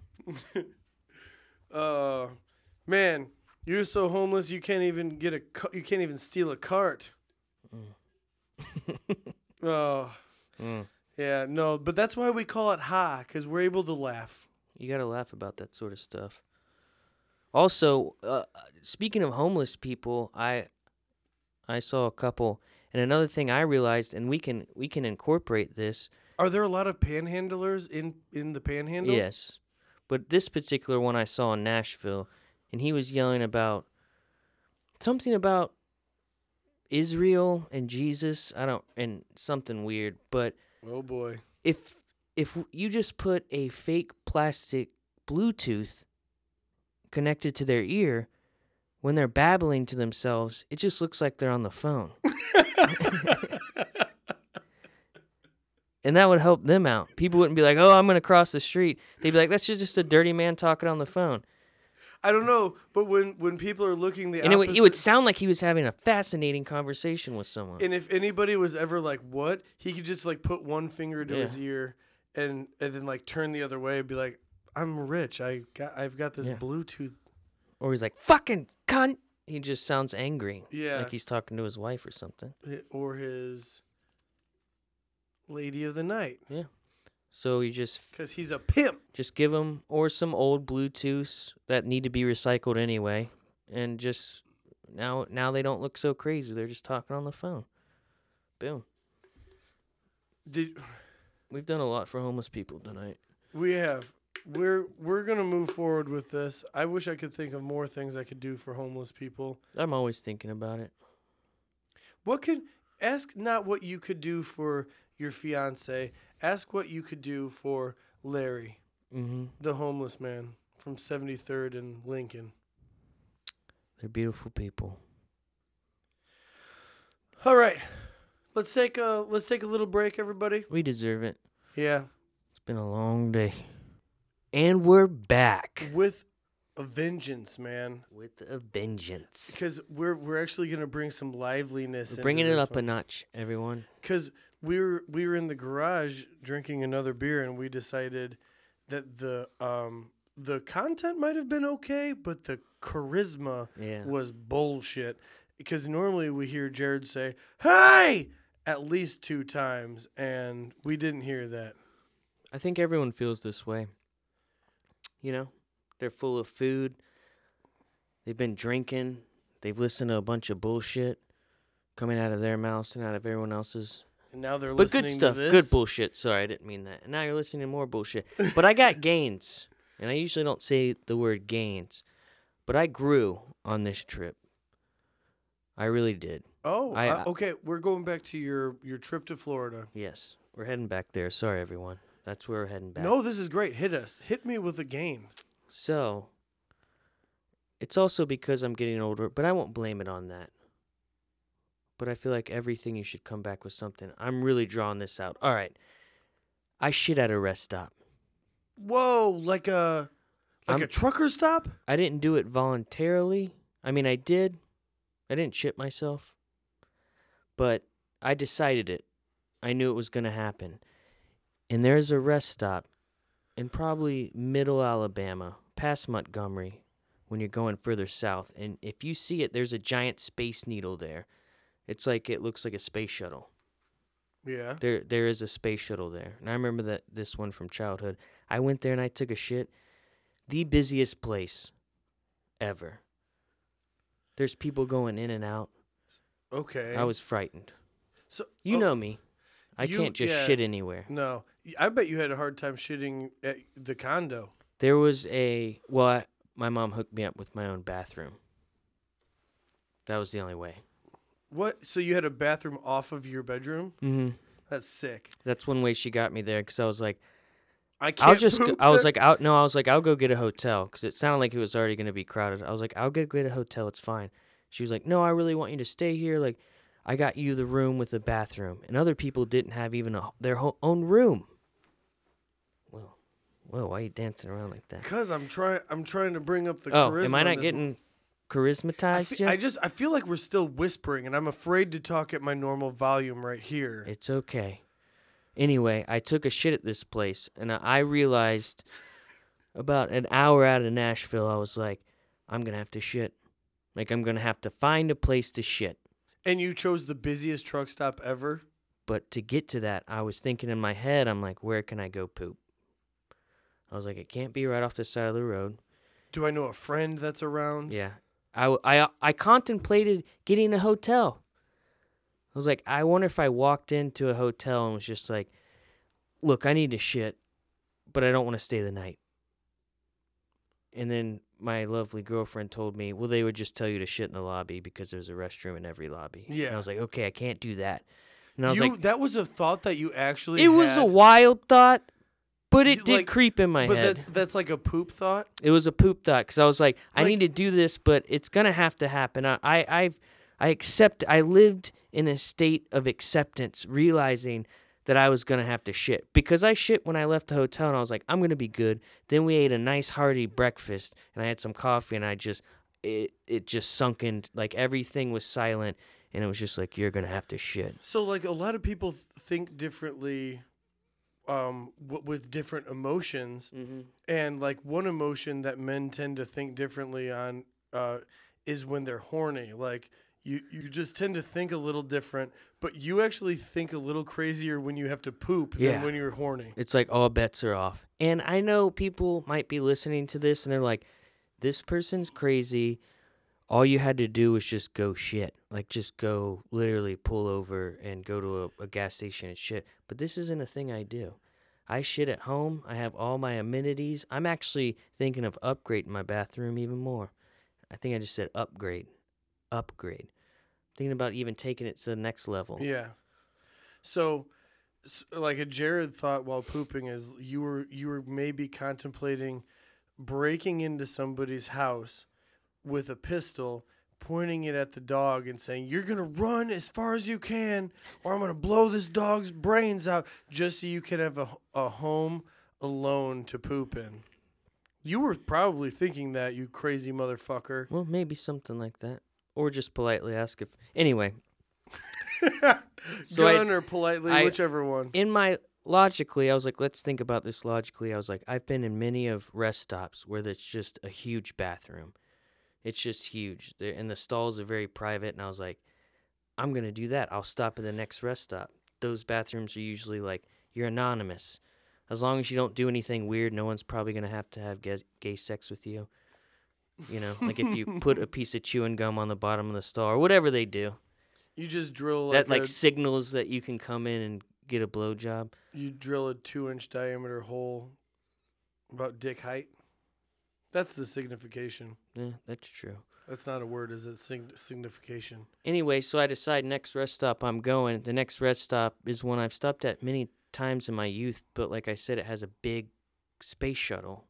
Man, you're so homeless you can't even steal a cart. Oh. Mm. Yeah, no, but that's why we call it HA, because we're able to laugh. You got to laugh about that sort of stuff. Also, speaking of homeless people, I saw a couple, and another thing I realized, and we can incorporate this. Are there a lot of panhandlers in the panhandle? Yes, but this particular one I saw in Nashville, and he was yelling about something about Israel and Jesus, and something weird, but oh boy. If you just put a fake plastic Bluetooth connected to their ear, when they're babbling to themselves, it just looks like they're on the phone. And that would help them out. People wouldn't be like, "Oh, I'm going to cross the street." They'd be like, "That's just a dirty man talking on the phone." I don't know, but when people are looking the opposite... It would sound like he was having a fascinating conversation with someone. And if anybody was ever like, what? He could just like put one finger to his ear and then like turn the other way and be like, I'm rich. I've got this Bluetooth. Or he's like, fucking cunt. He just sounds angry. Yeah. Like he's talking to his wife or something. Or his lady of the night. Yeah. So you just... Because he's a pimp. Just give him or some old Bluetooths that need to be recycled anyway. And just... Now they don't look so crazy. They're just talking on the phone. Boom. We've done a lot for homeless people tonight. We have. We're going to move forward with this. I wish I could think of more things I could do for homeless people. I'm always thinking about it. Ask not what you could do for your fiancé. Ask what you could do for Larry, the homeless man from 73rd and Lincoln. They're beautiful people. All right, let's take a little break, everybody. We deserve it. Yeah, it's been a long day, and we're back with a vengeance, man. With a vengeance, because we're actually gonna bring some liveliness. We're bringing it up a notch, everyone. Because we were in the garage drinking another beer, and we decided that the content might have been okay, but the charisma was bullshit. Because normally we hear Jared say, "Hey!" at least two times, and we didn't hear that. I think everyone feels this way. You know, they're full of food. They've been drinking. They've listened to a bunch of bullshit coming out of their mouths and out of everyone else's. And now they're listening to this. But good stuff, good bullshit. Sorry, I didn't mean that. And now you're listening to more bullshit. But I got gains, and I usually don't say the word gains, but I grew on this trip. I really did. Oh, okay. We're going back to your trip to Florida. Yes, we're heading back there. Sorry, everyone. That's where we're heading back. No, this is great. Hit us. Hit me with a gain. So, it's also because I'm getting older, but I won't blame it on that. But I feel like everything you should come back with something. I'm really drawing this out. All right. I shit at a rest stop. Whoa, like a trucker stop? I didn't do it voluntarily. I mean, I did. I didn't shit myself. But I decided it. I knew it was going to happen. And there's a rest stop in probably middle Alabama, past Montgomery, when you're going further south. And if you see it, there's a giant space needle there. It's like it looks like a space shuttle. Yeah. There is a space shuttle there. And I remember that this one from childhood. I went there and I took a shit. The busiest place ever. There's people going in and out. Okay. I was frightened. So know me. I can't just shit anywhere. No. I bet you had a hard time shitting at the condo. There was my mom hooked me up with my own bathroom. That was the only way. What? So you had a bathroom off of your bedroom? Mm-hmm. That's sick. That's one way she got me there, because I was like, I was like, I'll go get a hotel, because it sounded like it was already going to be crowded. I was like, I'll get a hotel. It's fine. She was like, no, I really want you to stay here. Like, I got you the room with the bathroom. And other people didn't have even their own room. Whoa, why are you dancing around like that? Because I'm trying to bring up the charisma. Oh, am I not getting charismatized yet? I feel like we're still whispering, and I'm afraid to talk at my normal volume right here. It's okay. Anyway, I took a shit at this place, and I realized about an hour out of Nashville, I was like, I'm going to have to shit. Like, I'm going to have to find a place to shit. And you chose the busiest truck stop ever? But to get to that, I was thinking in my head, I'm like, where can I go poop? I was like, it can't be right off the side of the road. Do I know a friend that's around? Yeah. I contemplated getting a hotel. I was like, I wonder if I walked into a hotel and was just like, look, I need to shit, but I don't want to stay the night. And then my lovely girlfriend told me, well, they would just tell you to shit in the lobby because there's a restroom in every lobby. Yeah. And I was like, okay, I can't do that. And I was like, that was a thought that you actually had? It was a wild thought. But it did creep in my head. But that's like a poop thought? It was a poop thought, because I was like, I need to do this, but it's going to have to happen. I lived in a state of acceptance, realizing that I was going to have to shit. Because I shit when I left the hotel, and I was like, I'm going to be good. Then we ate a nice hearty breakfast, and I had some coffee, and it just sunk in. Like, everything was silent, and it was just like, you're going to have to shit. So, like, a lot of people think differently with different emotions, mm-hmm. and like one emotion that men tend to think differently on is when they're horny. Like you just tend to think a little different, but you actually think a little crazier when you have to poop than when you're horny. It's like all bets are off. And I know people might be listening to this and they're like, this person's crazy. All you had to do was just go shit. Like, just go literally pull over and go to a gas station and shit. But this isn't a thing I do. I shit at home. I have all my amenities. I'm actually thinking of upgrading my bathroom even more. I think I just said upgrade. Upgrade. Thinking about even taking it to the next level. Yeah. So, like a Jared thought while pooping is you were maybe contemplating breaking into somebody's house with a pistol, pointing it at the dog and saying, you're going to run as far as you can, or I'm going to blow this dog's brains out, just so you can have a home alone to poop in. You were probably thinking that, you crazy motherfucker. Well, maybe something like that. Or just politely ask if... Anyway. So gun or politely, whichever one. Logically, I was like, let's think about this logically. I was like, I've been in many of rest stops where it's just a huge bathroom. It's just huge. And the stalls are very private. And I was like, I'm going to do that. I'll stop at the next rest stop. Those bathrooms are usually like, you're anonymous. As long as you don't do anything weird, no one's probably going to have gay sex with you. You know, like if you put a piece of chewing gum on the bottom of the stall or whatever they do. You just drill like that, like signals that you can come in and get a blowjob. You drill a 2-inch diameter hole about dick height. That's the signification. Yeah, that's true. That's not a word, is it? Signification. Anyway, so I decide next rest stop I'm going. The next rest stop is one I've stopped at many times in my youth, but like I said, it has a big space shuttle.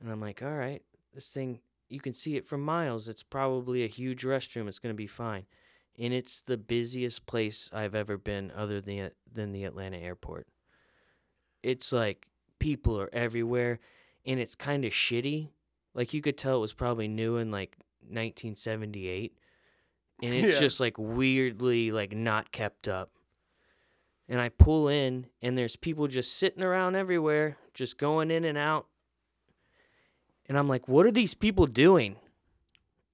And I'm like, all right, this thing, you can see it for miles. It's probably a huge restroom. It's going to be fine. And it's the busiest place I've ever been other than the Atlanta airport. It's like people are everywhere, and it's kind of shitty. Like you could tell it was probably new in like 1978. And it's just like weirdly like not kept up. And I pull in, and there's people just sitting around everywhere, just going in and out. And I'm like, what are these people doing?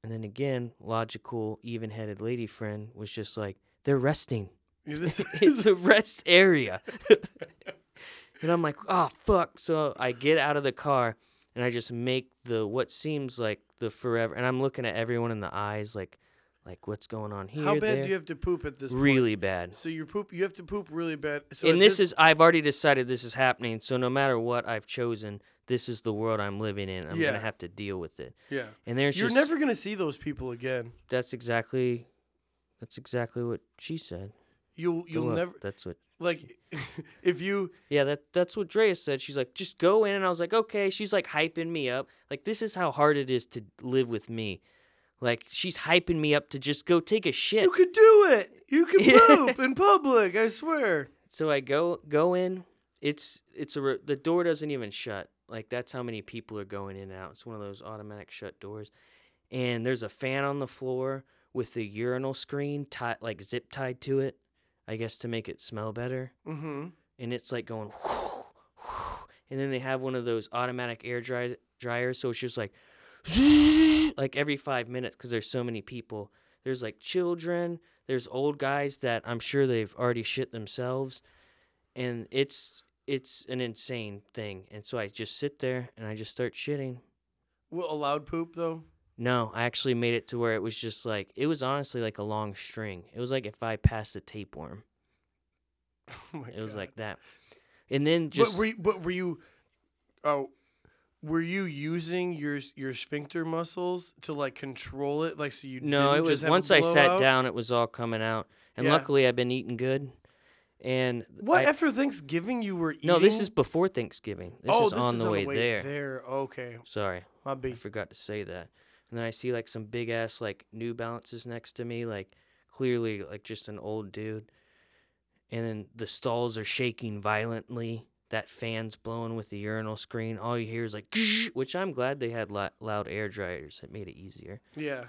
And then again, logical, even-headed lady friend was just like, they're resting. It's a rest area. And I'm like, oh, fuck. So I get out of the car, and I just make the what seems like the forever. And I'm looking at everyone in the eyes like what's going on here? How bad do you have to poop at this point? Really bad. So you have to poop really bad. So and this is, I've already decided this is happening. So no matter what I've chosen, this is the world I'm living in. I'm going to have to deal with it. Yeah. And you're never going to see those people again. That's exactly what she said. You'll never. That's what. Like, if you. Yeah, that's what Drea said. She's like, just go in. And I was like, okay. She's like hyping me up. Like, this is how hard it is to live with me. Like, she's hyping me up to just go take a shit. You could do it. You could poop in public, I swear. So I go in. The door doesn't even shut. Like, that's how many people are going in and out. It's one of those automatic shut doors. And there's a fan on the floor with the urinal screen, zip tied to it, I guess, to make it smell better. Mm-hmm. And it's, like, going, whoo, whoo. And then they have one of those automatic air dryers, so it's just, like, zzzz, like, every 5 minutes because there's so many people. There's, like, children. There's old guys that I'm sure they've already shit themselves. And it's an insane thing. And so I just sit there, and I just start shitting. Well, allowed poop, though? No, I actually made it to where it was just like, it was honestly like a long string. It was like if I passed a tapeworm. Oh my God. It was like that. And then just... Were you using your sphincter muscles to, like, control it? Like, so you didn't just have a blowout? No, it was once I sat down, it was all coming out. And luckily, I've been eating good. And after Thanksgiving you were eating? No, this is before Thanksgiving. This is on the way there. Okay. Sorry. I forgot to say that. And then I see like some big ass like New Balances next to me, like clearly like just an old dude. And then the stalls are shaking violently. That fan's blowing with the urinal screen. All you hear is like, which I'm glad they had loud air dryers. It made it easier. Yeah.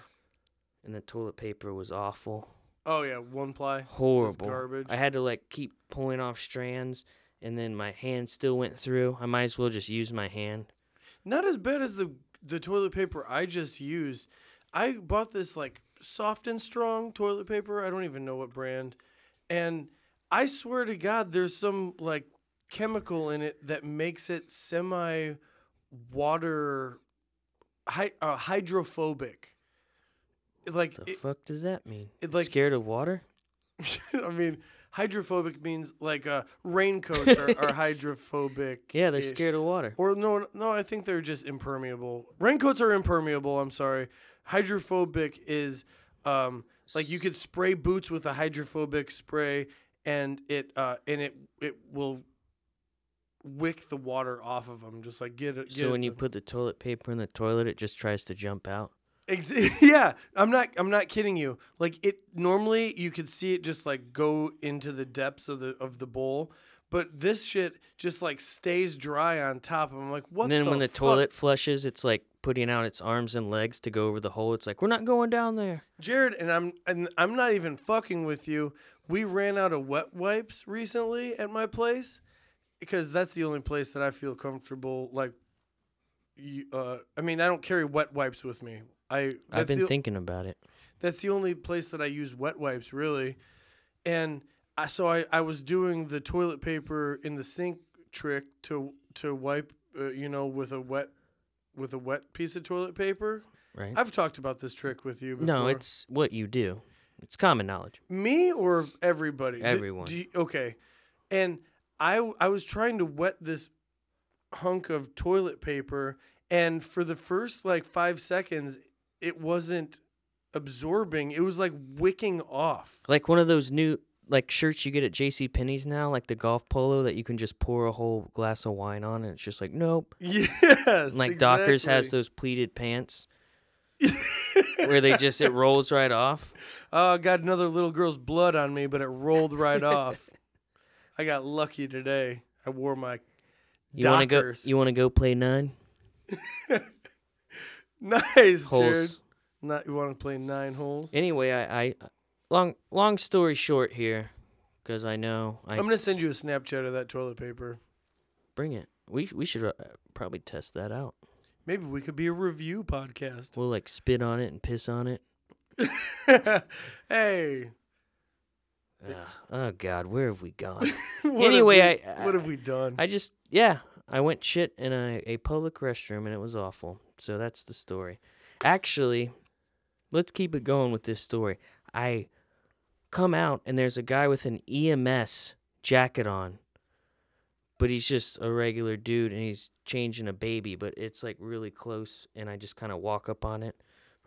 And the toilet paper was awful. Oh, yeah, one ply. Horrible. Garbage. I had to, like, keep pulling off strands, and then my hand still went through. I might as well just use my hand. Not as bad as the toilet paper I just used. I bought this, like, Soft and Strong toilet paper. I don't even know what brand. And I swear to God, there's some, like, chemical in it that makes it semi-water hydrophobic. Like, what the fuck does that mean? Like, scared of water? I mean, hydrophobic means like raincoats are hydrophobic. Yeah, they're scared of water. Or no, I think they're just impermeable. Raincoats are impermeable, I'm sorry. Hydrophobic is like you could spray boots with a hydrophobic spray and it will wick the water off of them. Just like you put the toilet paper in the toilet, it just tries to jump out. Yeah, I'm not kidding you. Like it normally, you could see it just like go into the depths of the bowl, but this shit just like stays dry on top. I'm like, what? And then when the toilet flushes, it's like putting out its arms and legs to go over the hole. It's like we're not going down there, Jared. And I'm not even fucking with you. We ran out of wet wipes recently at my place because that's the only place that I feel comfortable. Like, I don't carry wet wipes with me. I've been thinking about it. That's the only place that I use wet wipes, really. And I was doing the toilet paper in the sink trick to wipe, with a wet piece of toilet paper. Right. I've talked about this trick with you before. No, it's what you do. It's common knowledge. Me or everybody? Everyone. Okay. And I was trying to wet this hunk of toilet paper, and for the first, 5 seconds, it wasn't absorbing. It was, wicking off. Like one of those new, shirts you get at JCPenney's now, the golf polo that you can just pour a whole glass of wine on, and it's just nope. Yes, and, exactly. Doctors has those pleated pants. Where it rolls right off. Oh, I got another little girl's blood on me, but it rolled right off. I got lucky today. I wore my Dockers. You want to go play nine? Nice, holes. Jared. You want to play 9 holes? Anyway, I long story short here, because I know. I'm going to send you a Snapchat of that toilet paper. Bring it. We should probably test that out. Maybe we could be a review podcast. We'll spit on it and piss on it. Hey. Oh, God, where have we gone? What have we done? I just, I went shit in a public restroom, and it was awful. So that's the story. Actually, let's keep it going with this story. I come out, and there's a guy with an EMS jacket on. But he's just a regular dude, and he's changing a baby, but it's really close, and I just kind of walk up on it.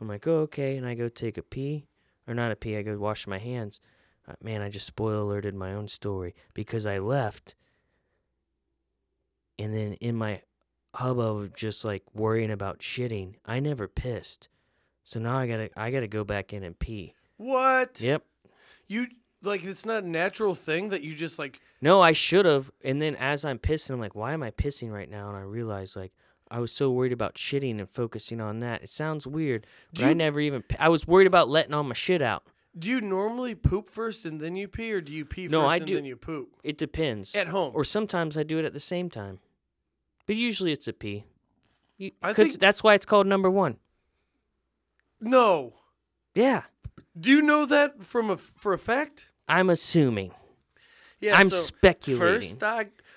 I'm like, oh, okay, and I go take a pee. Or not a pee, I go wash my hands. Man, I just spoiler alerted my own story because I left, and then in my hubbub of just worrying about shitting, I never pissed. So now I gotta go back in and pee. What? Yep. You... it's not a natural thing that you just No, I should have. And then as I'm pissing, I'm why am I pissing right now? And I realized, I was so worried about shitting and focusing on that. It sounds weird, but I never even... I was worried about letting all my shit out. Do you normally poop first and then you pee, or do you pee first and then you poop? It depends. At home. Or sometimes I do it at the same time. But usually it's a pee. That's why it's called number one. No. Yeah. Do you know that for a fact? I'm assuming. Yeah, I'm speculating.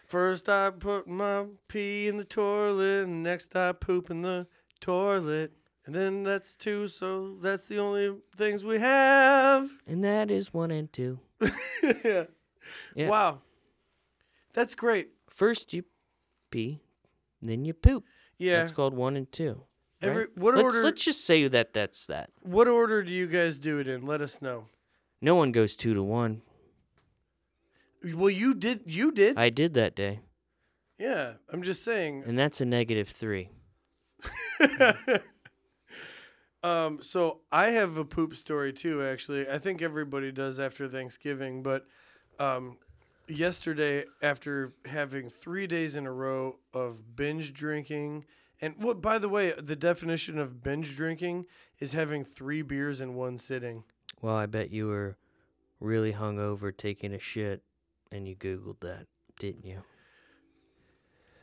First I put my pee in the toilet, and next I poop in the toilet. And then that's two, so that's the only things we have. And that is 1 and 2. Yeah. Wow. That's great. First you pee, then you poop. Yeah. That's called 1 and 2. Right? Let's just say that's that. What order do you guys do it in? Let us know. No one goes 2 to 1. Well, you did. I did that day. Yeah, I'm just saying. And that's a -3. So I have a poop story too, actually. I think everybody does after Thanksgiving, but yesterday, after having 3 days in a row of binge drinking. And by the way, the definition of binge drinking is having 3 beers in one sitting. Well, I bet you were really hungover taking a shit, and you Googled that, didn't you?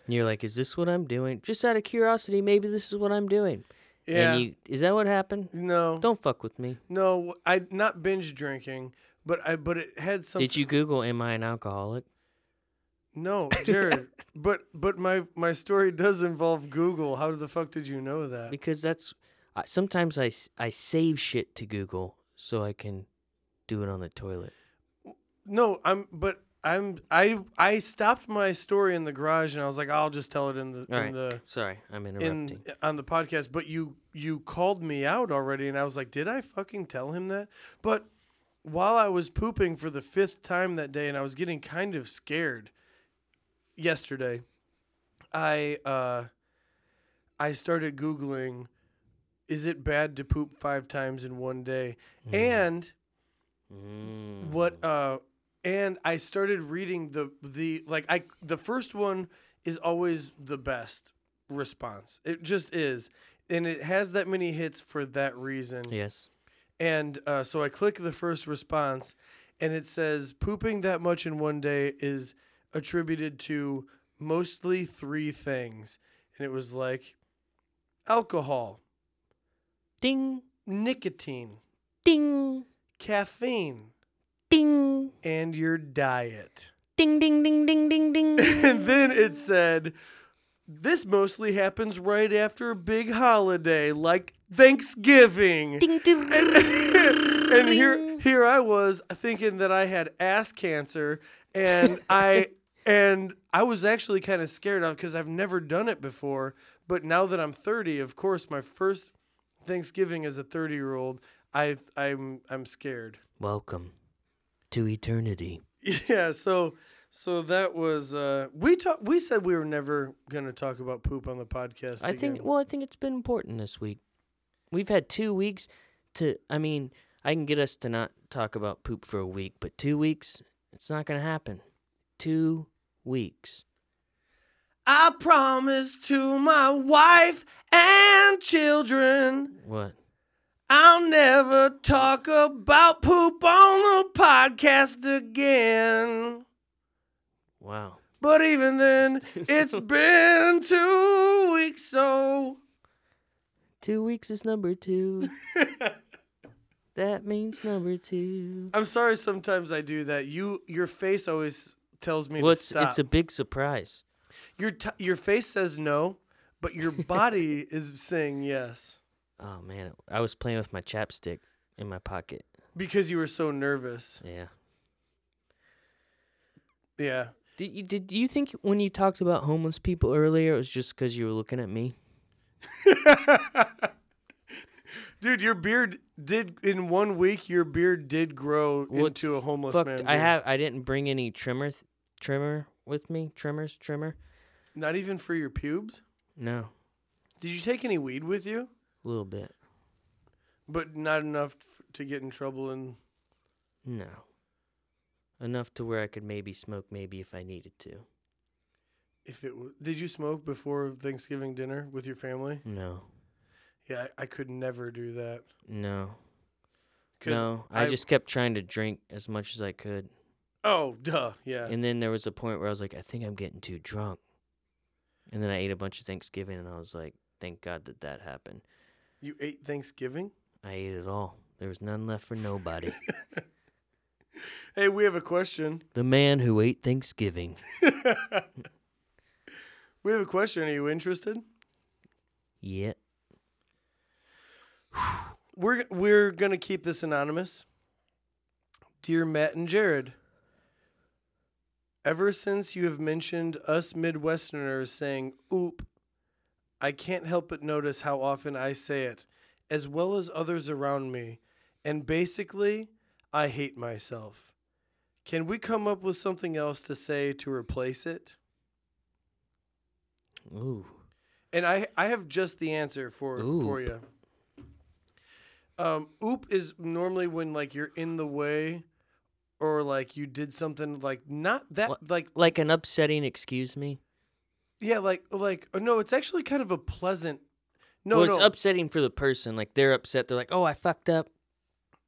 And you're like, is this what I'm doing? Just out of curiosity, maybe this is what I'm doing. Yeah. And is that what happened? No. Don't fuck with me. No, not binge drinking, but it had something. Did you Google, am I an alcoholic? No, Jared, but my story does involve Google. How the fuck did you know that? Because that's sometimes I save shit to Google so I can do it on the toilet. No, I stopped my story in the garage, and I was like, I'll just tell it in the Sorry, I'm interrupting on the podcast. But you called me out already, and I was like, did I fucking tell him that? But while I was pooping for the 5th time that day, and I was getting kind of scared. Yesterday, I started Googling, is it bad to poop 5 times in one day? Mm. And and I started reading the first one is always the best response. It just is. And it has that many hits for that reason. Yes. And so I click the first response, and it says pooping that much in one day is attributed to mostly 3 things. And it was alcohol, Ding. Nicotine. Ding. Caffeine. Ding. And your diet. Ding, ding, ding, ding, ding, ding. And then it said, this mostly happens right after a big holiday, like Thanksgiving. Ding, ding, and here I was thinking that I had ass cancer, and I was actually kind of scared of because I've never done it before. But now that I'm 30, of course, my first Thanksgiving as a 30-year-old, I'm scared. Welcome to eternity. Yeah, so that was we said we were never going to talk about poop on the podcast again. I think it's been important this week. We've had 2 weeks I can get us to not talk about poop for a week, but 2 weeks, it's not going to happen. 2 weeks. I promise to my wife and children. What? I'll never talk about poop on the podcast again. Wow. But even then, it's been 2 weeks, so. 2 weeks is number two. That means number two. I'm sorry sometimes I do that. Your face always tells me to stop. It's a big surprise. Your face says no, but your body is saying yes. Oh, man. I was playing with my chapstick in my pocket. Because you were so nervous. Yeah. Yeah. Did you think when you talked about homeless people earlier, it was just because you were looking at me? Dude, in one week your beard did grow into a homeless man. Beard. I didn't bring any trimmer with me. Trimmer. Not even for your pubes? No. Did you take any weed with you? A little bit. But not enough to get in trouble and... No. Enough to where I could maybe smoke if I needed to. Did you smoke before Thanksgiving dinner with your family? No. Yeah, I could never do that. No. No, I just kept trying to drink as much as I could. Oh, duh, yeah. And then there was a point where I was like, I think I'm getting too drunk. And then I ate a bunch of Thanksgiving, and I was like, thank God that happened. You ate Thanksgiving? I ate it all. There was none left for nobody. Hey, we have a question. The man who ate Thanksgiving. We have a question. Are you interested? Yeah. We're going to keep this anonymous. Dear Matt and Jared, ever since you have mentioned us Midwesterners saying, oop, I can't help but notice how often I say it, as well as others around me, and basically, I hate myself. Can we come up with something else to say to replace it? Ooh. And I have just the answer for you. Oop is normally when like you're in the way, or like you did something like not that like an upsetting excuse me. Yeah, like no, it's actually kind of a pleasant. No, well, it's upsetting for the person. Like they're upset. They're like, oh, I fucked up.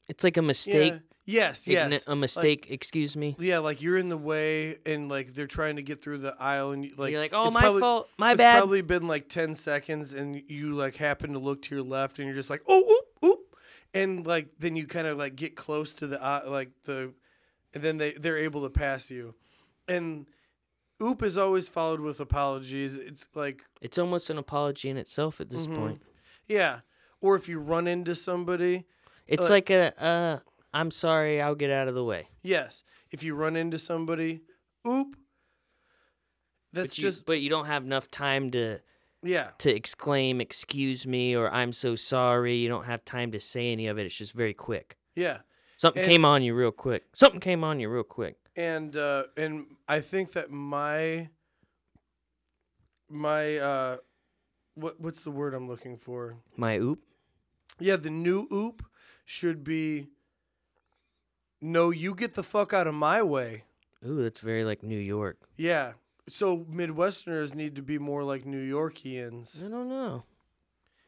It's like a mistake. Yeah. Yes. A mistake, like, excuse me. Yeah, like you're in the way and like they're trying to get through the aisle and you're like, oh, my fault. My bad. It's probably been like 10 seconds and you like happen to look to your left and you're just like, oh, oop. And like then you kind of like get close to the and then they're able to pass you. And oop is always followed with apologies. It's like it's almost an apology in itself at this point. Yeah. Or if you run into somebody, it's like I'm sorry, I'll get out of the way. Yes. If you run into somebody, oop. But you don't have enough time to to exclaim, excuse me, or I'm so sorry. You don't have time to say any of it. It's just very quick. Yeah. Something came on you real quick. And I think that my what's the word I'm looking for? My oop? Yeah, the new oop should be, no, you get the fuck out of my way. Ooh, that's very like New York. Yeah. So Midwesterners need to be more like New Yorkians. I don't know.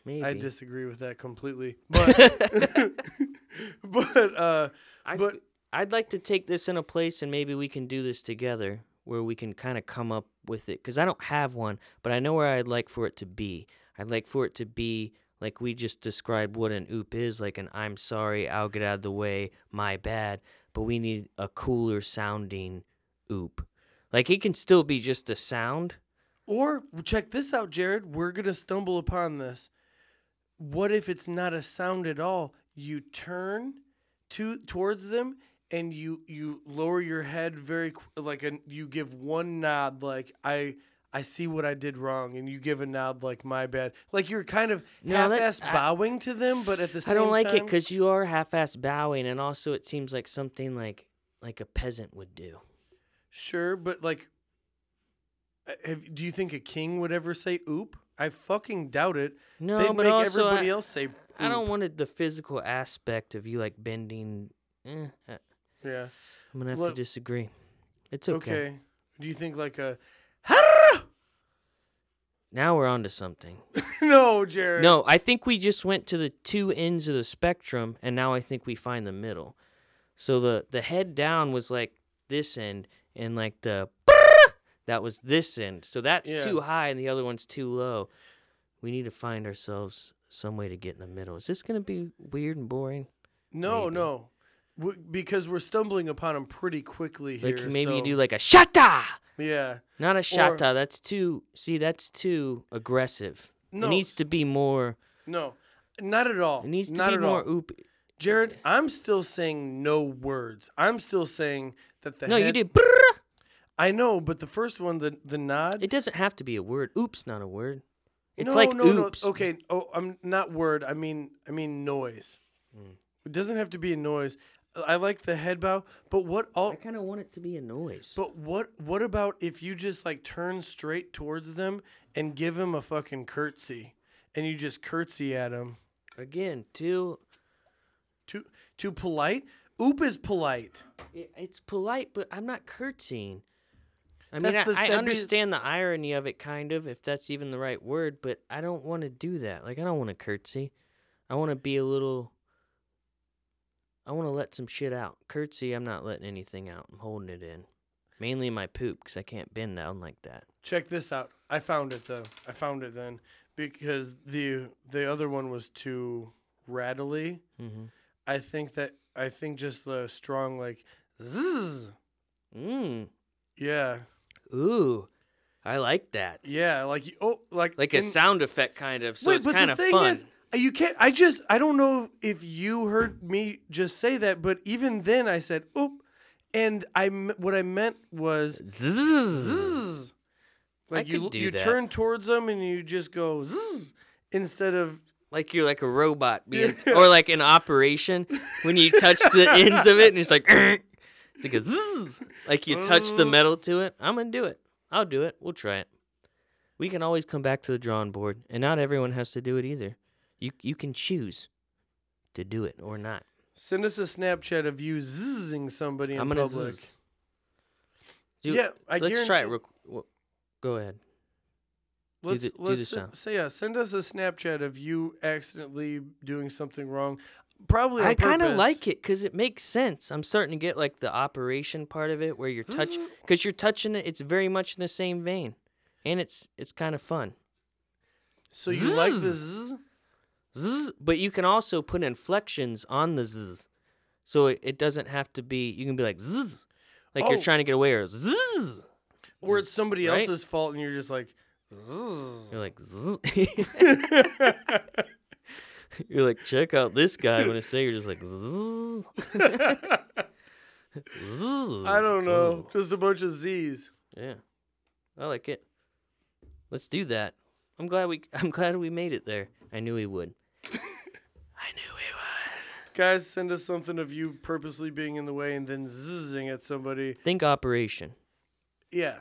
Maybe. I disagree with that completely. But I'd like to take this in a place and maybe we can do this together where we can kind of come up with it. Because I don't have one, but I know where I'd like for it to be. I'd like for it to be Like we just described what an oop is, like an I'm sorry, I'll get out of the way, my bad. But we need a cooler sounding oop. Like it can still be just a sound. Or check this out, Jared. We're going to stumble upon this. What if it's not a sound at all? You turn towards them and you lower your head very like you give one nod like I see what I did wrong, and you give a nod like my bad. Like you're kind of half-ass bowing to them, but at the same time. I don't like it because you are half-ass bowing, and also it seems like something like a peasant would do. Sure, but like, do you think a king would ever say oop? I fucking doubt it. No, they'd make everybody else say oop. I don't want the physical aspect of you like bending. Yeah. I'm going to have to disagree. It's okay. Okay. Do you think like a... Now we're on to something. No, Jared. No, I think we just went to the two ends of the spectrum, and now I think we find the middle. So the head down was like this end, and like the that was this end. So that's too high, and the other one's too low. We need to find ourselves some way to get in the middle. Is this going to be weird and boring? No, maybe. No. Because we're stumbling upon them pretty quickly here. Like maybe you do like a shatta. Yeah. Not a shatta. That's too aggressive. No. It needs to be more. No, not at all. It needs to be more oop. Jared, I'm still saying no words. I'm still saying that the head. No, you did. Brrr. I know, but the first one, the nod. It doesn't have to be a word. Oops, not a word. It's oops. No. Okay. Oh, I'm not word. I mean noise. It doesn't have to be a noise. I like the head bow, but I kind of want it to be a noise. But what about if you just like turn straight towards them and give them a fucking curtsy, and you just curtsy at them? Again, too polite. Oop is polite. It's polite, but I'm not curtsying. I mean, I understand the irony of it, kind of, if that's even the right word. But I don't want to do that. Like I don't want to curtsy. I want to be a little. I want to let some shit out. Curtsy, I'm not letting anything out. I'm holding it in. Mainly my poop, because I can't bend down like that. Check this out. I found it, though. I found it then. Because the other one was too rattly. Mm-hmm. I think just the strong, like, zzz. Yeah. Ooh. I like that. Yeah. Like a sound effect, kind of. So it's kind of fun. But the thing is, you can't, I don't know if you heard me just say that, but even then I said, oop, and what I meant was, zzz. Like you turn towards them and you just go, zzz, instead of. Like you're like a robot or like an operation when you touch the ends of it and it's like, it's like a zzz. Like you touch the metal to it. I'm going to do it. I'll do it. We'll try it. We can always come back to the drawing board, and not everyone has to do it either. You can choose to do it or not. Send us a Snapchat of you zizzing somebody in public. Dude, yeah, let's try it. Go ahead. Send us a Snapchat of you accidentally doing something wrong. Probably on purpose. I kind of like it because it makes sense. I'm starting to get like the operation part of it where you're touching, because you're touching it. It's very much in the same vein, and it's kind of fun. So you like the zzz? Zzz, but you can also put inflections on the zzz, so it doesn't have to be. You can be like zzz, like you're trying to get away, or zzz, or it's somebody else's fault, and you're just like, zzz. You're like zzz. You're like, check out this guy. When I say, you're just like zzz. Zzz. I don't know, just a bunch of z's. Yeah, I like it. Let's do that. I'm glad we made it there. I knew he would. I knew he would. Guys, send us something of you purposely being in the way and then zizzing at somebody. Think operation. Yeah.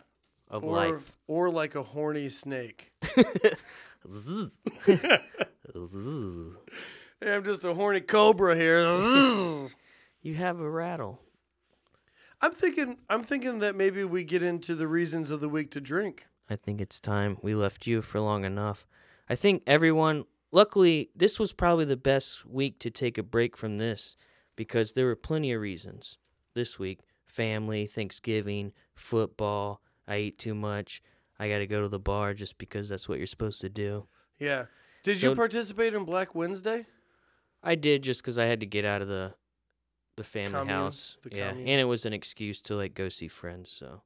Of life. Or like a horny snake. Zzz. Zzz. Hey, I'm just a horny cobra here. You have a rattle. I'm thinking that maybe we get into the reasons of the week to drink. I think it's time. We left you for long enough. I think everyone, luckily, this was probably the best week to take a break from this, because there were plenty of reasons this week. Family, Thanksgiving, football, I ate too much, I got to go to the bar just because that's what you're supposed to do. Yeah. Did you participate in Black Wednesday? I did, just because I had to get out of the family house. Commune. And it was an excuse to like go see friends. So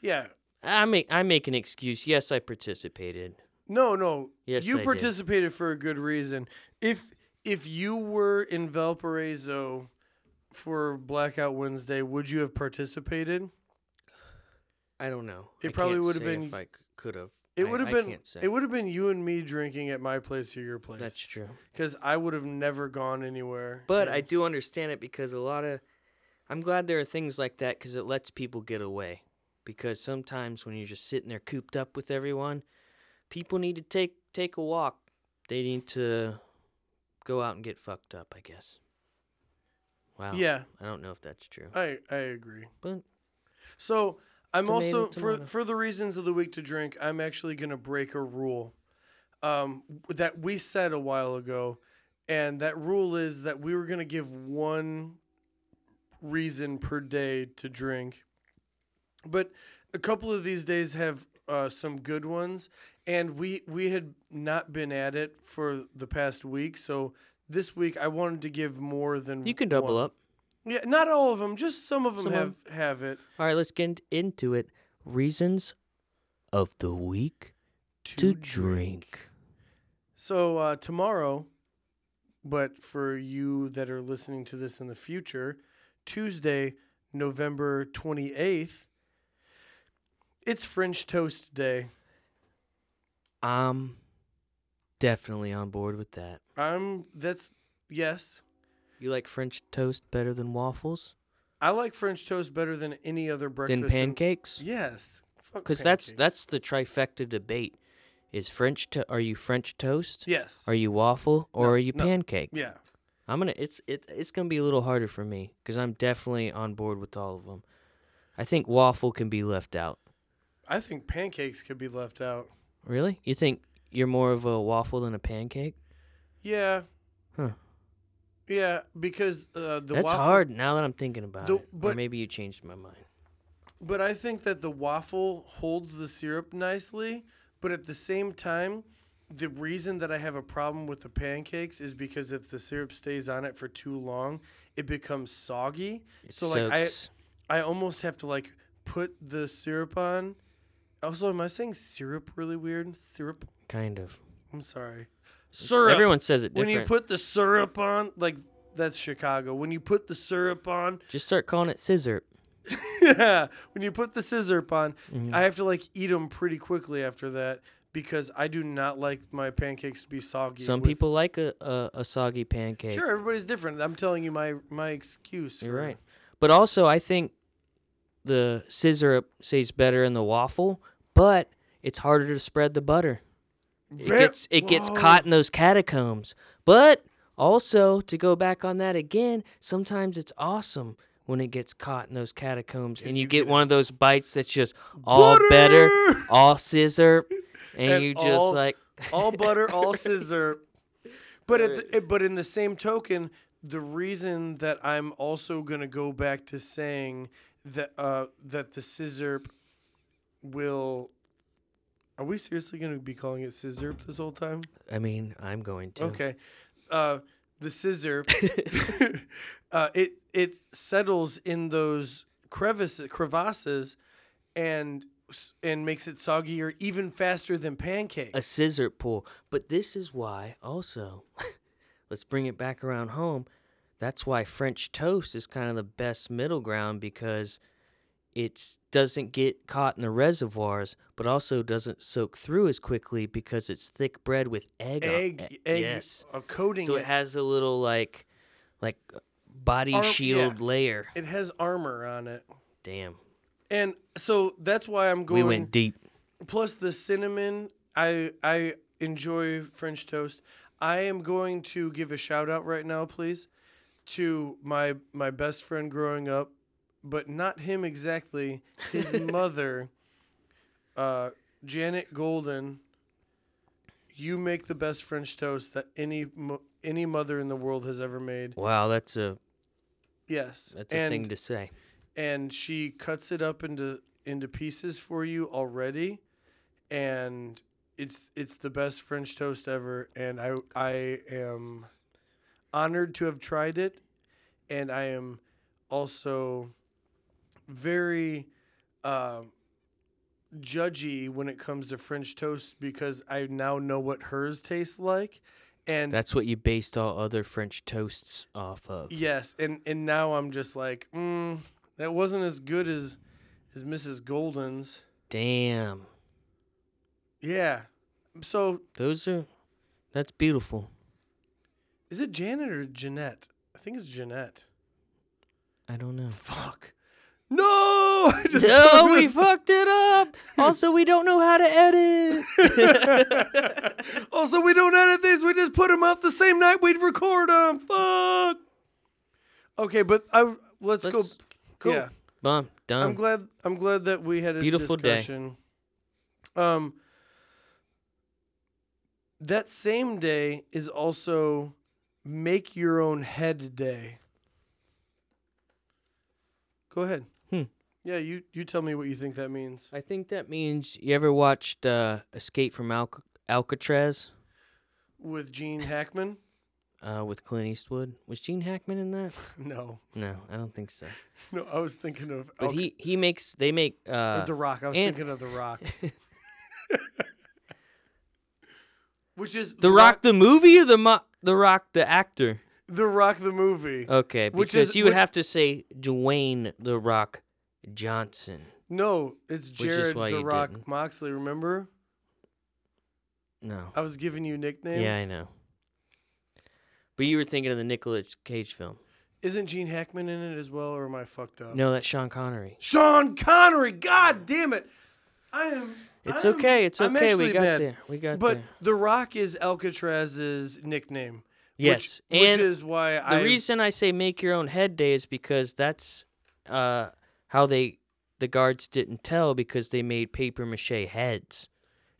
yeah, I make an excuse. Yes, I participated. No. Yes, you participated for a good reason. If you were in Valparaiso for Blackout Wednesday, would you have participated? I don't know. It probably would have been. If I could have. It would have been you and me drinking at my place or your place. That's true. Because I would have never gone anywhere. But I do understand it because I'm glad there are things like that because it lets people get away. Because sometimes when you're just sitting there cooped up with everyone, people need to take a walk. They need to go out and get fucked up, I guess. Wow. Yeah. I don't know if that's true. I agree. But so I'm for the reasons of the week to drink, I'm actually going to break a rule that we said a while ago. And that rule is that we were going to give one reason per day to drink. But a couple of these days have some good ones. And we had not been at it for the past week. So this week I wanted to give more than one. You can double up. Yeah, not all of them, just some of them have it. All right, let's get into it. Reasons of the week to drink. So tomorrow, but for you that are listening to this in the future, Tuesday, November 28th, it's French Toast Day. I'm definitely on board with that. Yes. You like French toast better than waffles? I like French toast better than any other breakfast. Than pancakes? Yes. Because that's the trifecta debate. Is are you French toast? Yes. Are you waffle or are you pancake? Yeah. It's gonna be a little harder for me because I'm definitely on board with all of them. I think waffle can be left out. I think pancakes could be left out. Really? You think you're more of a waffle than a pancake? Yeah. Huh. Yeah, because that's hard now that I'm thinking about it. Or maybe you changed my mind. But I think that the waffle holds the syrup nicely, but at the same time, the reason that I have a problem with the pancakes is because if the syrup stays on it for too long, it becomes soggy. It soaks. I almost have to like put the syrup on. Also, am I saying syrup really weird? Syrup? Kind of. I'm sorry. Syrup. Everyone says it different. When you put the syrup on, like, that's Chicago. When you put the syrup on. Just start calling it scissor. Yeah. When you put the scissor on, I have to, like, eat them pretty quickly after that because I do not like my pancakes to be soggy. Some people like a soggy pancake. Sure, everybody's different. I'm telling you my excuse. You're right. But also, I think the scissor stays better in the waffle, but it's harder to spread the butter. It gets caught in those catacombs. But also, to go back on that again, sometimes it's awesome when it gets caught in those catacombs and you get one of those bites that's just all butter, all scissor, and you just like... all butter, all scissor. But but in the same token, the reason that I'm also going to go back to saying that the scissor will... Are we seriously going to be calling it scissor this whole time? I mean, I'm going to. Okay. The scissor, it settles in those crevasses and makes it soggier even faster than pancakes. A scissor pull. But this is why also, let's bring it back around home, that's why French toast is kind of the best middle ground because... It doesn't get caught in the reservoirs, but also doesn't soak through as quickly because it's thick bread with egg. Egg. Yes, a coating. So it has a little like body shield layer. It has armor on it. Damn. And so that's why I'm going. We went deep. Plus the cinnamon. I enjoy French toast. I am going to give a shout out right now, please, to my best friend growing up. But not him exactly. His mother, Janet Golden. You make the best French toast that any mother in the world has ever made. Wow, that's a that's a thing to say. And she cuts it up into pieces for you already, and It's the best French toast ever, and I am honored to have tried it, and I am also very judgy when it comes to French toast because I now know what hers tastes like. And that's what you based all other French toasts off of. Yes, and now I'm just like, that wasn't as good as Mrs. Golden's. Damn. Yeah. So that's beautiful. Is it Janet or Jeanette? I think it's Jeanette. I don't know. Fuck. No! We fucked it up! Also, we don't know how to edit! Also, we don't edit these, we just put them out the same night we'd record them! Fuck! Okay, but let's go. Cool. Yeah. Mom, done. I'm glad that we had a beautiful discussion. Day. That same day is also Make Your Own Head Day. Go ahead. Yeah, you tell me what you think that means. I think that means, you ever watched Escape from Alcatraz? With Gene Hackman? With Clint Eastwood. Was Gene Hackman in that? No. No, I don't think so. No, I was thinking of... But they make... The Rock. I was thinking of The Rock. Which is... The Rock the movie or The Rock the actor? The Rock the movie. Okay, because you would have to say Dwayne The Rock Johnson. No, it's Jared The Rock Moxley, remember? No. I was giving you nicknames. Yeah, I know. But you were thinking of the Nicolas Cage film. Isn't Gene Hackman in it as well, or am I fucked up? No, that's Sean Connery. Sean Connery! God damn it! It's okay. We got mad. There. But The Rock is Alcatraz's nickname. Yes, which is why the reason I say Make Your Own Head Day is because that's how the guards didn't tell, because they made paper mache heads,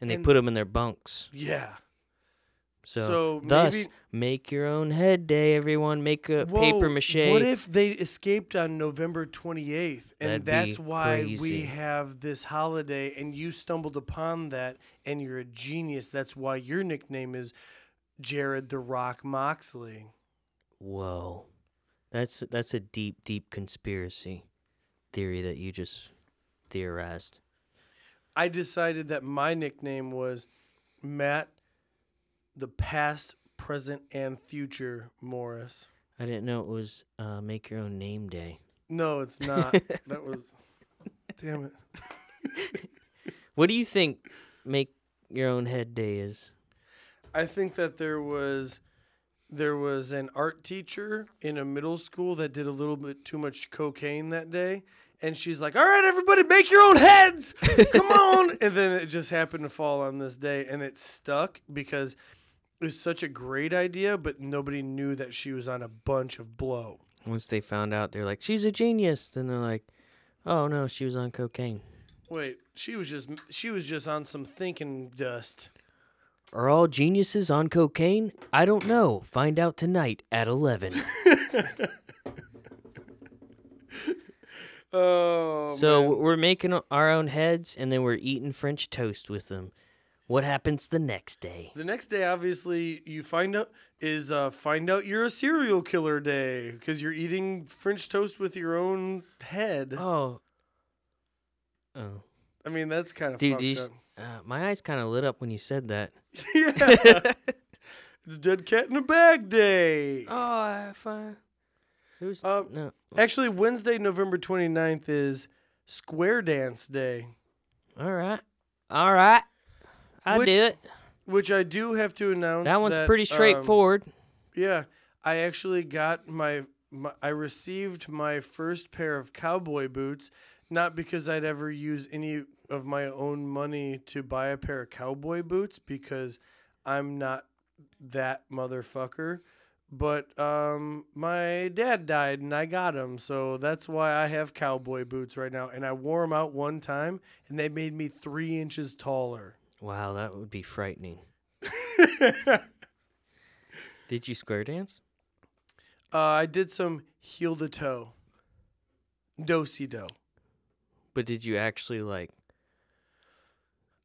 and they put them in their bunks. Yeah. So thus, maybe, Make Your Own Head Day, everyone. Make a paper mache. What if they escaped on November 28th, and that's why we have this holiday, and you stumbled upon that, and you're a genius. That's why your nickname is Jared The Rock Moxley. Whoa. That's a deep, deep conspiracy theory that you just theorized. I decided that my nickname was Matt the Past, Present, and Future Morris. I didn't know it was Make Your Own Name Day. No, it's not. That was... Damn it. What do you think Make Your Own Head Day is? I think that there was an art teacher in a middle school that did a little bit too much cocaine that day, and she's like, "All right, everybody, make your own heads. Come on." And then it just happened to fall on this day, and it stuck because it was such a great idea, but nobody knew that she was on a bunch of blow. Once they found out, they're like, "She's a genius." And they're like, "Oh no, she was on cocaine." Wait, she was just on some thinking dust. Are all geniuses on cocaine? I don't know. Find out tonight at 11. Oh, so man. We're making our own heads, and then we're eating French toast with them. What happens the next day? The next day, obviously, you find out you're a serial killer day, because you're eating French toast with your own head. Oh. I mean, that's kind of fucked up. My eyes kind of lit up when you said that. Yeah. It's Dead Cat in a Bag Day. Oh, fine. No. Actually, Wednesday, November 29th is Square Dance Day. All right. Which I do have to announce. That one's pretty straightforward. Yeah. I actually got I received my first pair of cowboy boots, not because I'd ever use any of my own money to buy a pair of cowboy boots, because I'm not that motherfucker. But my dad died and I got him, so that's why I have cowboy boots right now. And I wore them out one time, and they made me 3 inches taller. Wow, that would be frightening. Did you square dance? I did some heel to toe, do-si-do. But did you actually like?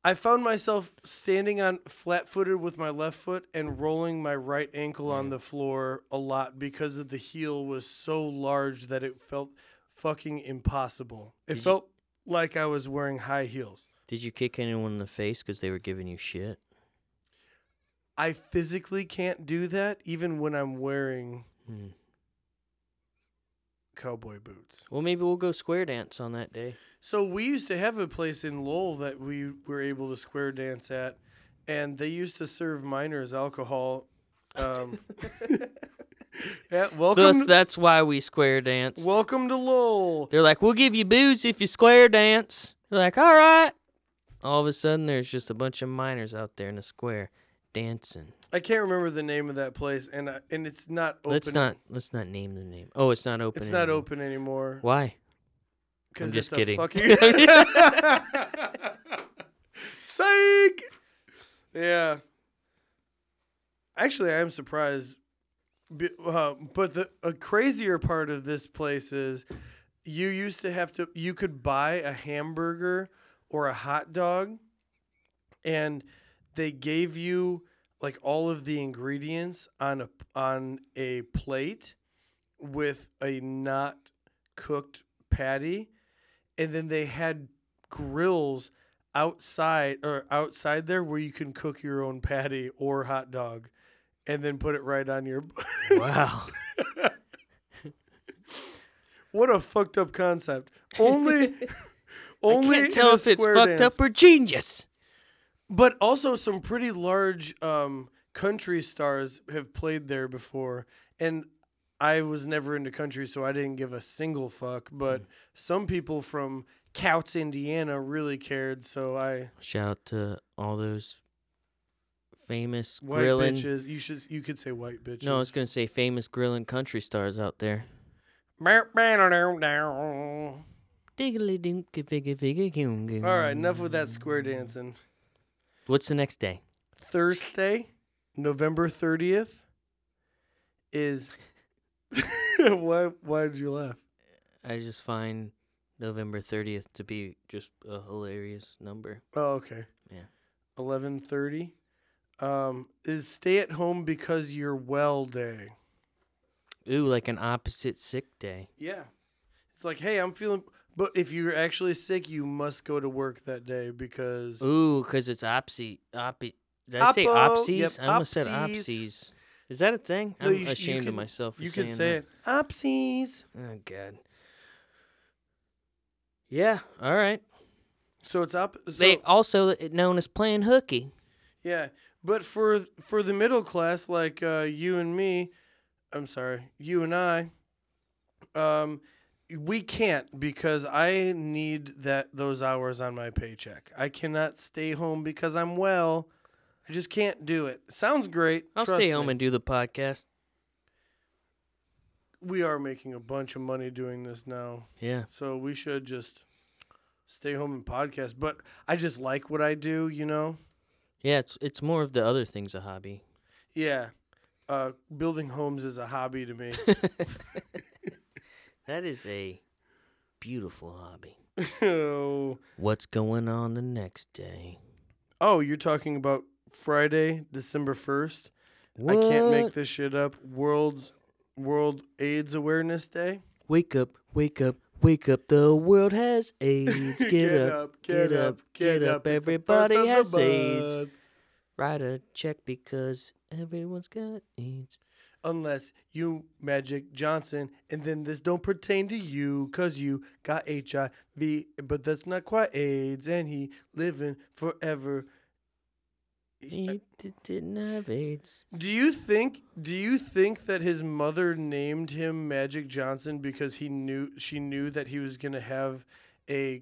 I found myself standing on flat-footed with my left foot and rolling my right ankle on the floor a lot because of the heel was so large that it felt fucking impossible. It felt like I was wearing high heels. Did you kick anyone in the face because they were giving you shit? I physically can't do that even when I'm wearing cowboy boots. Well, maybe we'll go square dance on that day. So we used to have a place in Lowell that we were able to square dance at, and they used to serve minors alcohol. Thus, that's why we square danced. Welcome to Lowell. They're like, we'll give you booze if you square dance. They're like, all right. All of a sudden, there's just a bunch of minors out there in the square dancing. I can't remember the name of that place, and it's not open. Let's not name the name. Oh, it's not open. It's not open anymore. Why? Because it's kidding. Fucking psych. Yeah. Actually, I am surprised. But a crazier part of this place is you used to have to. You could buy a hamburger or a hot dog, and they gave you like all of the ingredients on a plate with a not cooked patty, and then they had grills outside there where you can cook your own patty or hot dog and then put it right on your Wow. What a fucked up concept. Only I can't tell if it's fucked up or genius. But also some pretty large country stars have played there before, and I was never into country, so I didn't give a single fuck, but some people from Couts, Indiana really cared, so I... Shout out to all those famous white grilling... bitches. You could say white bitches. No, I was going to say famous grilling country stars out there. All right, enough with that square dancing. What's the next day? Thursday, November 30th is... Why did you laugh? I just find November 30th to be just a hilarious number. Oh, okay. Yeah. 11:30 is stay at home because you're well day. Ooh, like an opposite sick day. Yeah. It's like, hey, I'm feeling... But if you're actually sick, you must go to work that day because... Ooh, because it's opsy. Did I say opsies? Yep, I almost said opsies. Is that a thing? No, I'm ashamed of myself for saying that. You can say it. Opsies. Oh, God. Yeah, all right. So it's So they also known as playing hooky. Yeah, but for the middle class, like you and I... We can't because I need those hours on my paycheck. I cannot stay home because I'm well. I just can't do it. Sounds great. I'll stay home and do the podcast. We are making a bunch of money doing this now. Yeah. So we should just stay home and podcast. But I just like what I do, you know? Yeah, it's more of the other things a hobby. Yeah. Building homes is a hobby to me. That is a beautiful hobby. Oh. What's going on the next day? Oh, you're talking about Friday, December 1st? What? I can't make this shit up. World AIDS Awareness Day. Wake up, wake up, wake up. The world has AIDS. Get up. Everybody has AIDS. Write a check because everyone's got AIDS. Unless you Magic Johnson, and then this don't pertain to you, cause you got HIV, but that's not quite AIDS, and he living forever. He didn't have AIDS. Do you think that his mother named him Magic Johnson because she knew that he was gonna have a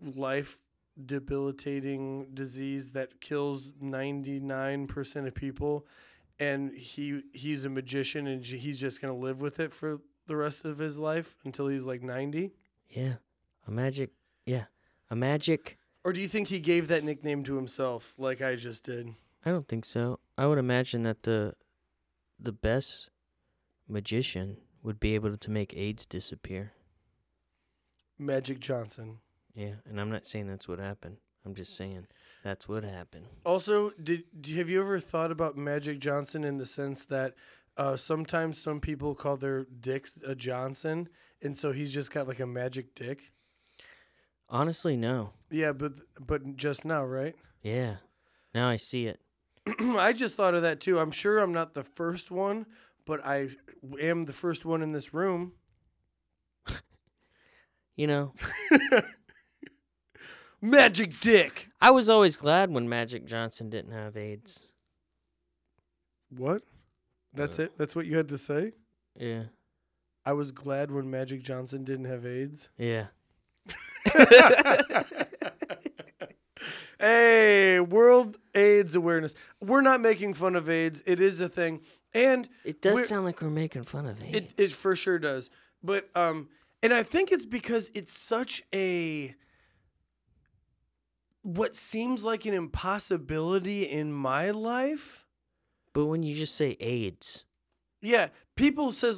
life debilitating disease that kills 99% of people? And he's a magician, and he's just going to live with it for the rest of his life until he's like 90? Yeah. A magic. Or do you think he gave that nickname to himself like I just did? I don't think so. I would imagine that the best magician would be able to make AIDS disappear. Magic Johnson. Yeah, and I'm not saying that's what happened. I'm just saying that's what happened. Also, have you ever thought about Magic Johnson in the sense that sometimes some people call their dicks a Johnson, and so he's just got like a magic dick? Honestly, no. Yeah, but just now, right? Yeah. Now I see it. I just thought of that too. I'm sure I'm not the first one, but I am the first one in this room. You know. Magic dick. I was always glad when Magic Johnson didn't have AIDS. What? That's it? That's what you had to say? Yeah. I was glad when Magic Johnson didn't have AIDS? Yeah. Hey, World AIDS Awareness. We're not making fun of AIDS. It is a thing. And it does sound like we're making fun of AIDS. It for sure does. But and I think it's because it's such a what seems like an impossibility in my life. But when you just say AIDS. Yeah, people say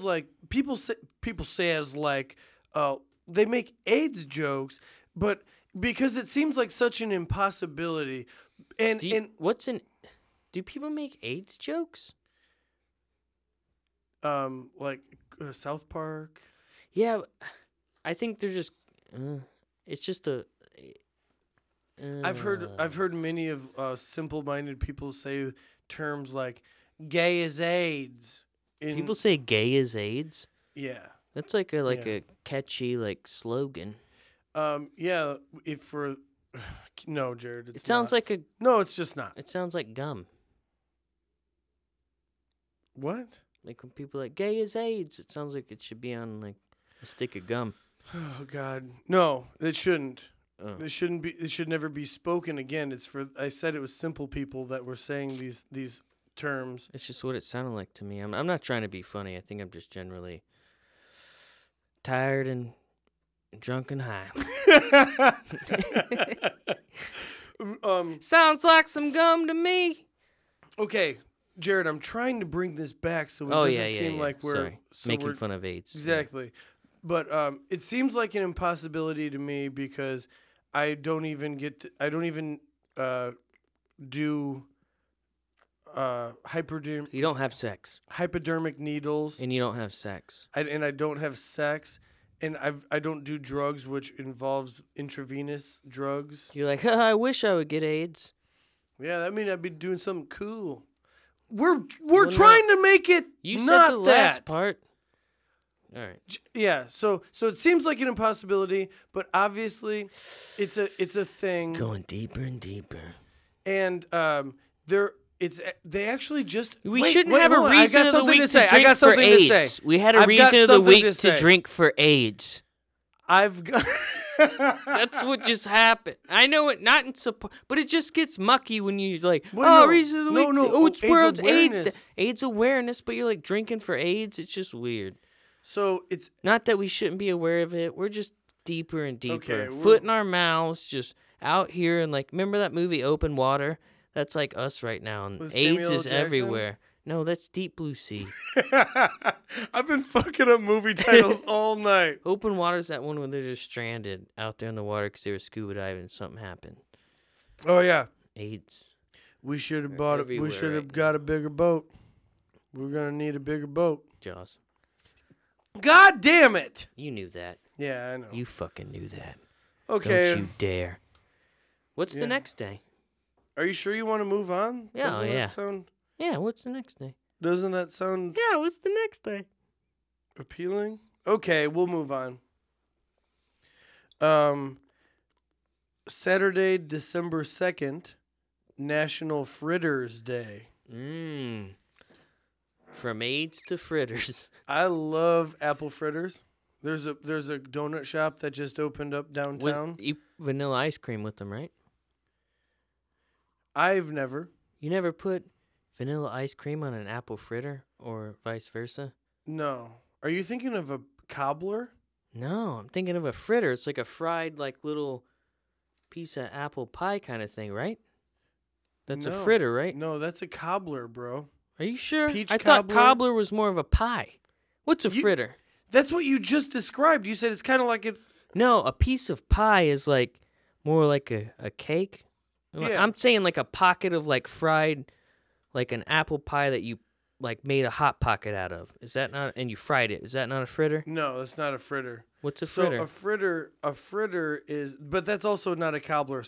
they make AIDS jokes, but because it seems like such an impossibility. Do people make AIDS jokes? Like South Park. Yeah, I think they're just. It's just a. I've heard many of simple-minded people say terms like "gay is AIDS." People say "gay is AIDS." Yeah, that's like a catchy like slogan. No, Jared. It sounds not. No, it's just not. It sounds like gum. What? Like when people are like, gay is AIDS, it sounds like it should be on like a stick of gum. Oh, God. No, it shouldn't. Oh. It shouldn't be. It should never be spoken again. I said it was simple people that were saying these terms. It's just what it sounded like to me. I'm not trying to be funny. I think I'm just generally tired and drunk and high. Sounds like some gum to me. Okay, Jared, I'm trying to bring this back so it doesn't seem like we're making fun of AIDS. Exactly. Yeah. But it seems like an impossibility to me because I don't even do hypodermic. You don't have sex. Hypodermic needles. And you don't have sex. I don't have sex. And I don't do drugs, which involves intravenous drugs. You're like, I wish I would get AIDS. Yeah, that means I'd be doing something cool. We're trying to make it. You not said the last part. All right. Yeah. So it seems like an impossibility, but obviously, it's a thing. Going deeper and deeper. And We shouldn't have a reason of the week to drink for AIDS. We had a reason of the week to drink for AIDS. I've got. That's what just happened. I know it not in support, but it just gets mucky when you like. Well, reason of the week. It's world's AIDS. AIDS awareness, but you're like drinking for AIDS. It's just weird. So it's not that we shouldn't be aware of it. We're just deeper and deeper, foot in our mouths, just out here and like. Remember that movie Open Water? That's like us right now, and AIDS is everywhere. No, that's Deep Blue Sea. I've been fucking up movie titles all night. Open Water's that one where they're just stranded out there in the water because they were scuba diving and something happened. Oh yeah, AIDS. We should have got a bigger boat. We're gonna need a bigger boat. Jaws. God damn it! You knew that. Yeah, I know. You fucking knew that. Okay. Don't you dare. What's the next day? Are you sure you want to move on? Yeah. Yeah, what's the next day? Doesn't that sound... Yeah, what's the next day? Appealing? Okay, we'll move on. Saturday, December 2nd, National Fritters Day. Mmm. From AIDS to fritters. I love apple fritters. There's a donut shop that just opened up downtown. You vanilla ice cream with them, right? I've never. You never put vanilla ice cream on an apple fritter or vice versa? No. Are you thinking of a cobbler? No, I'm thinking of a fritter. It's like a fried like little piece of apple pie kind of thing, right? That's a fritter, right? No, that's a cobbler, bro. Are you sure? I thought cobbler was more of a pie. What's a fritter? That's what you just described. You said it's kind of like a... No, a piece of pie is like... more like a cake. Yeah. I'm saying like a pocket of like fried, like an apple pie that you like made a hot pocket out of. Is that not? And you fried it. Is that not a fritter? No, it's not a fritter. What's a fritter? So a fritter is, but that's also not a cobbler.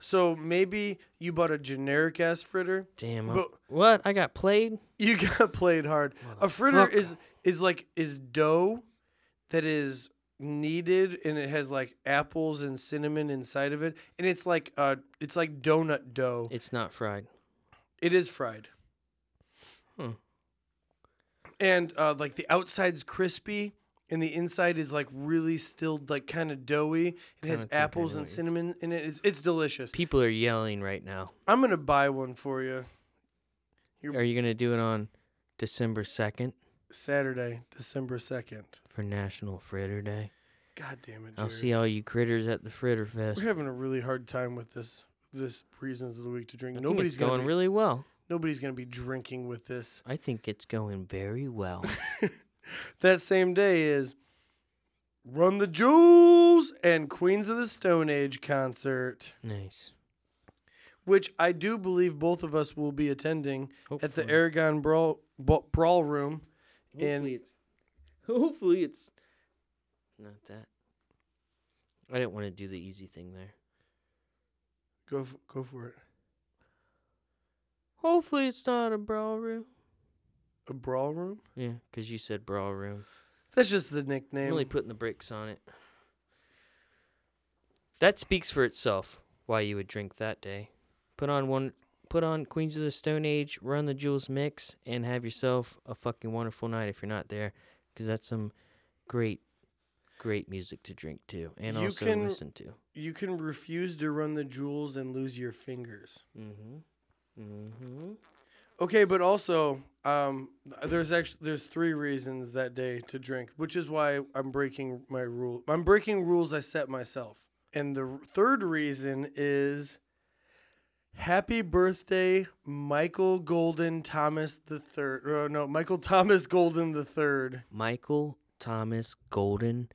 So maybe you bought a generic ass fritter. Damn. But what? I got played. You got played hard. A fritter is dough that is kneaded, and it has like apples and cinnamon inside of it, and it's like donut dough. It's not fried. It is fried. Hmm. And like the outside's crispy and the inside is like really still like kind of doughy. It has apples and cinnamon in it. It's delicious. People are yelling right now. I'm gonna buy one for you. Are you gonna do it on December 2nd? Saturday, December 2nd, for National Fritter Day. God damn it, Jared. I'll see all you critters at the Fritter Fest. We're having a really hard time with this reasons of the week to drink. Nobody's going really well. Nobody's going to be drinking with this. I think it's going very well. That same day is Run the Jewels and Queens of the Stone Age concert. Nice. Which I do believe both of us will be attending. Hopefully. At the Aragon Brawl Room. Hopefully it's not that. I didn't want to do the easy thing there. Go for it. Hopefully it's not a brawl room. A brawl room? Yeah, because you said brawl room. That's just the nickname. Really putting the brakes on it. That speaks for itself, why you would drink that day. Put on Queens of the Stone Age, Run the Jewels mix, and have yourself a fucking wonderful night if you're not there, because that's some great, great music to drink to and also listen to. You can refuse to Run the Jewels and lose your fingers. Mm-hmm. Mm-hmm. Okay, but also there's 3 reasons that day to drink, which is why I'm breaking my rule. I'm breaking rules I set myself. And the third reason is happy birthday, Michael Golden Thomas the Third. Michael Thomas Golden the Third. Michael Thomas Golden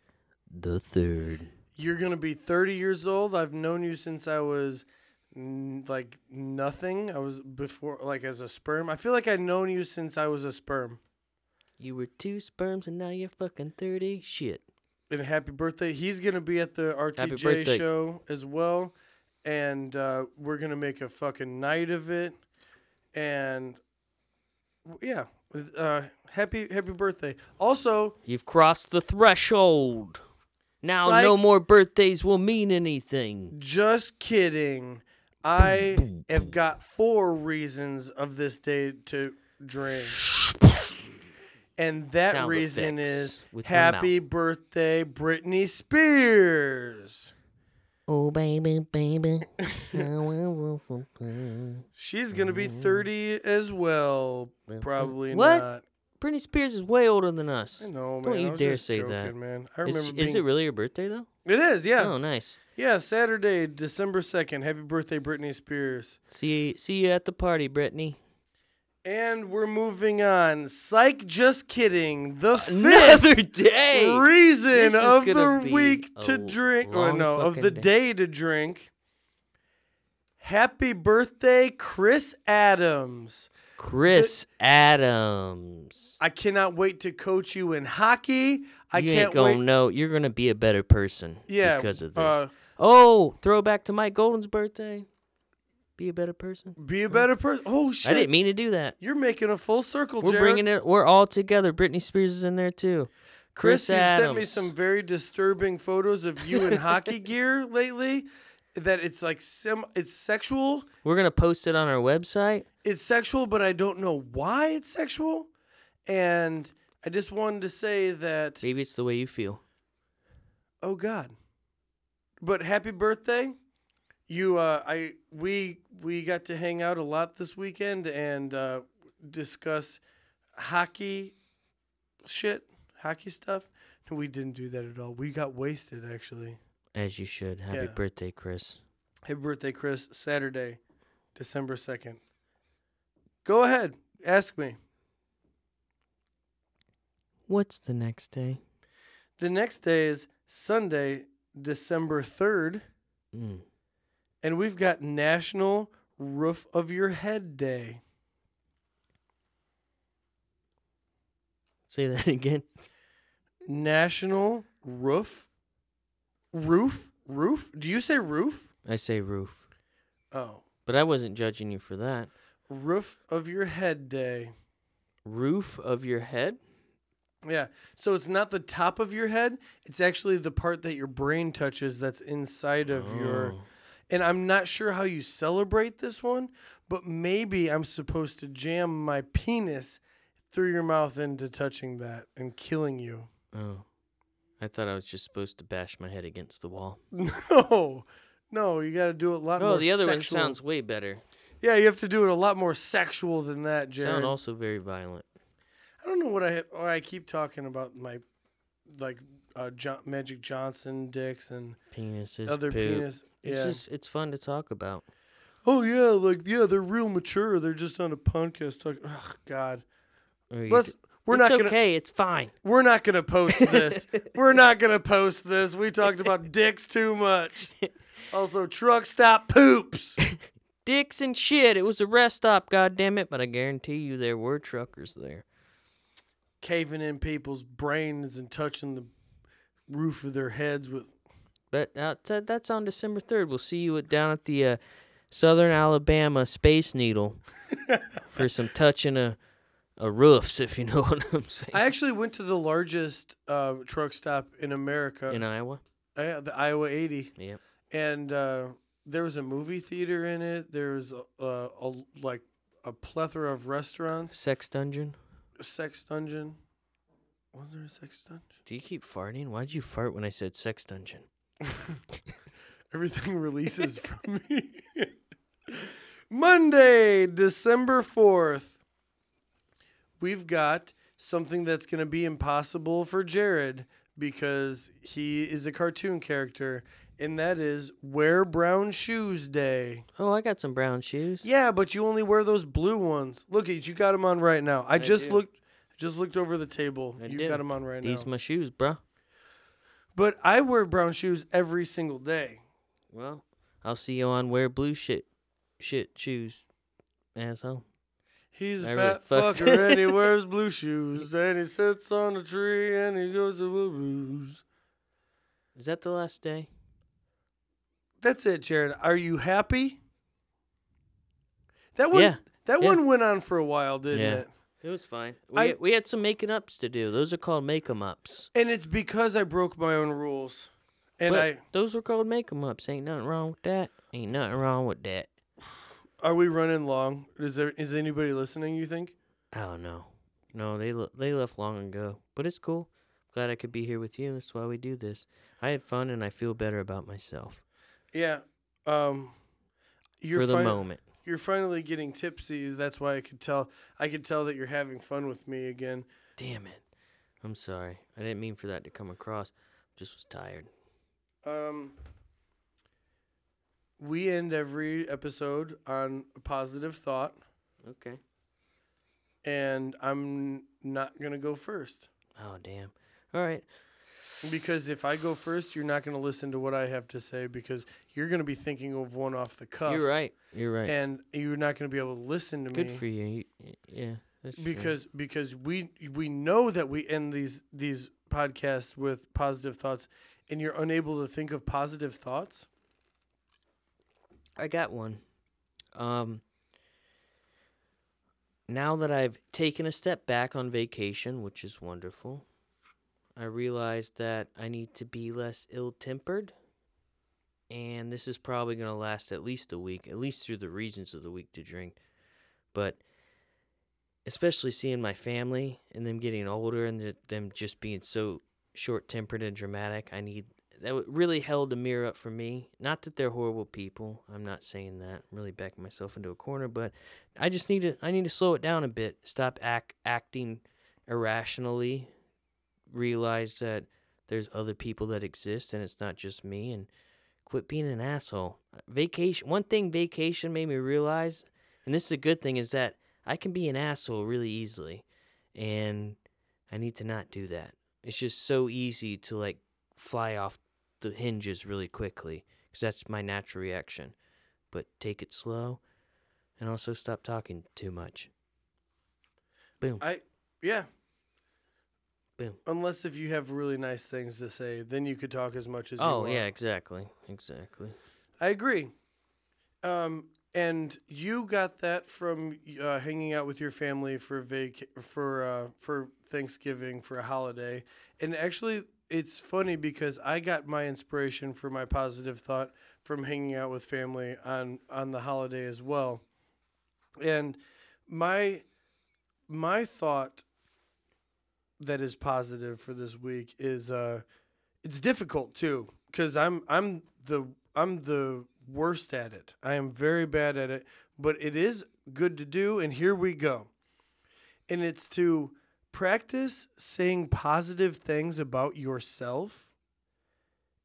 the Third. You're gonna be 30 years old. I've known you since I was like nothing. I was before, like, as a sperm. I feel like I've known you since I was a sperm. You were 2 sperms and now you're fucking 30. Shit. And happy birthday. He's going to be at the RTJ show as well. And we're going to make a fucking night of it. And yeah. Happy birthday. Also, you've crossed the threshold. Now no more birthdays will mean anything. Just kidding. I have got 4 reasons of this day to drink. And that reason is happy birthday, Britney Spears. Oh, baby, baby. She's going to be 30 as well. Probably not. Britney Spears is way older than us. I know, man. Don't you dare say joking, that. Man. I remember is it really your birthday, though? It is, yeah. Oh, nice. Yeah, Saturday, December 2nd. Happy birthday, Britney Spears. See you at the party, Britney. And we're moving on. Psych, just kidding. The fifth day. Reason of the week to drink. Or no, of the day to drink. Happy birthday, Chris Adams. Chris Adams. I cannot wait to coach you in hockey. You ain't gonna know. You're going to be a better person because of this. Throwback to Mike Golden's birthday. Be a better person. Oh, shit. I didn't mean to do that. You're making a full circle, Jared. We're bringing it. We're all together. Britney Spears is in there, too. Chris you sent me some very disturbing photos of you in hockey gear lately. That it's like it's sexual. We're going to post it on our website. It's sexual, but I don't know why it's sexual. And I just wanted to say that maybe it's the way you feel. Oh God. But happy birthday. You we got to hang out a lot this weekend and discuss hockey stuff. No, we didn't do that at all. We got wasted, actually. As you should. Happy birthday, Chris. Happy birthday, Chris. Saturday, December 2nd. Go ahead. Ask me. What's the next day? The next day is Sunday, December 3rd. And we've got National Roof of Your Head Day. Say that again. National Roof? Do you say roof? I say roof. Oh. But I wasn't judging you for that. Roof of Your Head Day. Roof of your head? Yeah. So it's not the top of your head. It's actually the part that your brain touches that's inside of your... And I'm not sure how you celebrate this one, but maybe I'm supposed to jam my penis through your mouth into touching that and killing you. Oh. I thought I was just supposed to bash my head against the wall. No. No, you got to do it a lot more sexual. No, the other one sounds way better. Yeah, you have to do it a lot more sexual than that, Jared. Sound also very violent. I don't know what I keep talking about my, like, Magic Johnson dicks and penises, other poop. Penis. It's just, it's fun to talk about. Oh, yeah, like, yeah, they're real mature. They're just on a podcast talking. Oh, God. It's fine. We're not going to post this. We talked about dicks too much. Also, truck stop poops. Dicks and shit. It was a rest stop, goddammit, but I guarantee you there were truckers there. Caving in people's brains and touching the roof of their heads with... But that's on December 3rd. We'll see you down at the Southern Alabama Space Needle for some touching of... roofs, if you know what I'm saying. I actually went to the largest truck stop in America. In Iowa? Yeah, the Iowa 80. Yeah. And there was a movie theater in it. There was a plethora of restaurants. Sex dungeon. Was there a sex dungeon? Do you keep farting? Why did you fart when I said sex dungeon? Everything releases from me. Monday, December 4th. We've got something that's going to be impossible for Jared because he is a cartoon character, and that is Wear Brown Shoes Day. Oh, I got some brown shoes. Yeah, but you only wear those blue ones. Look at you got them on right now. I just looked over the table. Got them on right now. These my shoes, bro. But I wear brown shoes every single day. Well, I'll see you on Wear Blue Shit Shoes, asshole. He's a fat fucker, and he wears blue shoes, and he sits on a tree, and he goes to the booze. Is that the last day? That's it, Jared. Are you happy? That one went on for a while, didn't it? It was fine. We had some making-ups to do. Those are called make-em-ups. And it's because I broke my own rules. Those were called make-em-ups. Ain't nothing wrong with that. Are we running long? Is anybody listening, you think? I don't know. No, they left long ago. But it's cool. Glad I could be here with you. That's why we do this. I had fun, and I feel better about myself. Yeah. For the moment. You're finally getting tipsy. That's why I could tell. I could tell that you're having fun with me again. Damn it. I'm sorry. I didn't mean for that to come across. Just was tired. We end every episode on a positive thought. Okay. And I'm not going to go first. Oh, damn. All right. Because if I go first, you're not going to listen to what I have to say because you're going to be thinking of one off the cuff. You're right. And you're not going to be able to listen to me. Good for you. Yeah, that's true. Because we know that we end these podcasts with positive thoughts, and you're unable to think of positive thoughts. I got one. Now that I've taken a step back on vacation, which is wonderful, I realized that I need to be less ill-tempered, and this is probably going to last at least a week, at least through the reasons of the week to drink. But especially seeing my family and them getting older and them just being so short-tempered and dramatic, that really held a mirror up for me. Not that they're horrible people. I'm not saying that. I'm really backing myself into a corner, but I just need to slow it down a bit. Stop acting irrationally. Realize that there's other people that exist and it's not just me, and quit being an asshole. One thing vacation made me realize, and this is a good thing, is that I can be an asshole really easily, and I need to not do that. It's just so easy to fly off the hinges really quickly, because that's my natural reaction. but take it slow, and also stop talking too much. Boom. Yeah. Boom. Unless if you have really nice things to say, then you could talk as much as you want. Oh, yeah, exactly. I agree. And you got that from hanging out with your family for Thanksgiving, for a holiday. And actually, it's funny because I got my inspiration for my positive thought from hanging out with family on the holiday as well. And my thought that is positive for this week is it's difficult too because I'm the worst at it. I am very bad at it, but it is good to do, and here we go. And it's to practice saying positive things about yourself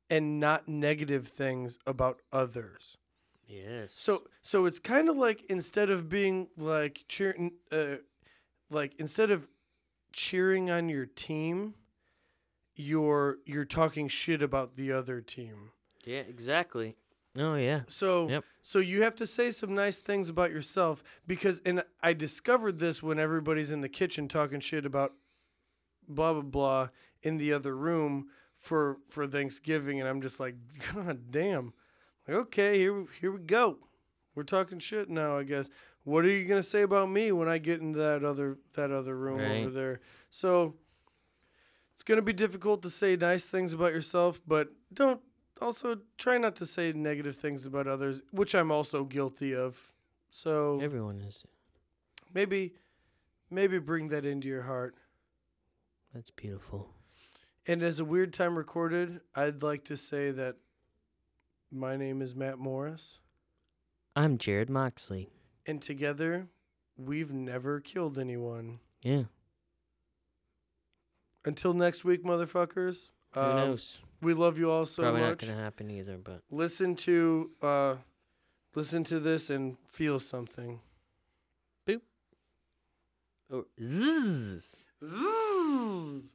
and not negative things about others. Yes. So it's kind of like instead of being like cheering on your team, you're talking shit about the other team. Yeah, exactly. Oh, yeah. So you have to say some nice things about yourself because, and I discovered this when everybody's in the kitchen talking shit about blah, blah, blah in the other room for Thanksgiving. And I'm just like, God damn. Like, okay, here we go. We're talking shit now, I guess. What are you going to say about me when I get into that other room over there? So it's going to be difficult to say nice things about yourself, but don't. Also, try not to say negative things about others, which I'm also guilty of. So everyone is. Maybe bring that into your heart. That's beautiful. And as a weird time recorded, I'd like to say that my name is Matt Morris. I'm Jared Moxley. And together, we've never killed anyone. Yeah. Until next week, motherfuckers. Who knows? We love you all so much. Probably not going to happen either, but... Listen to this and feel something. Boop. Or zzz. Zzz.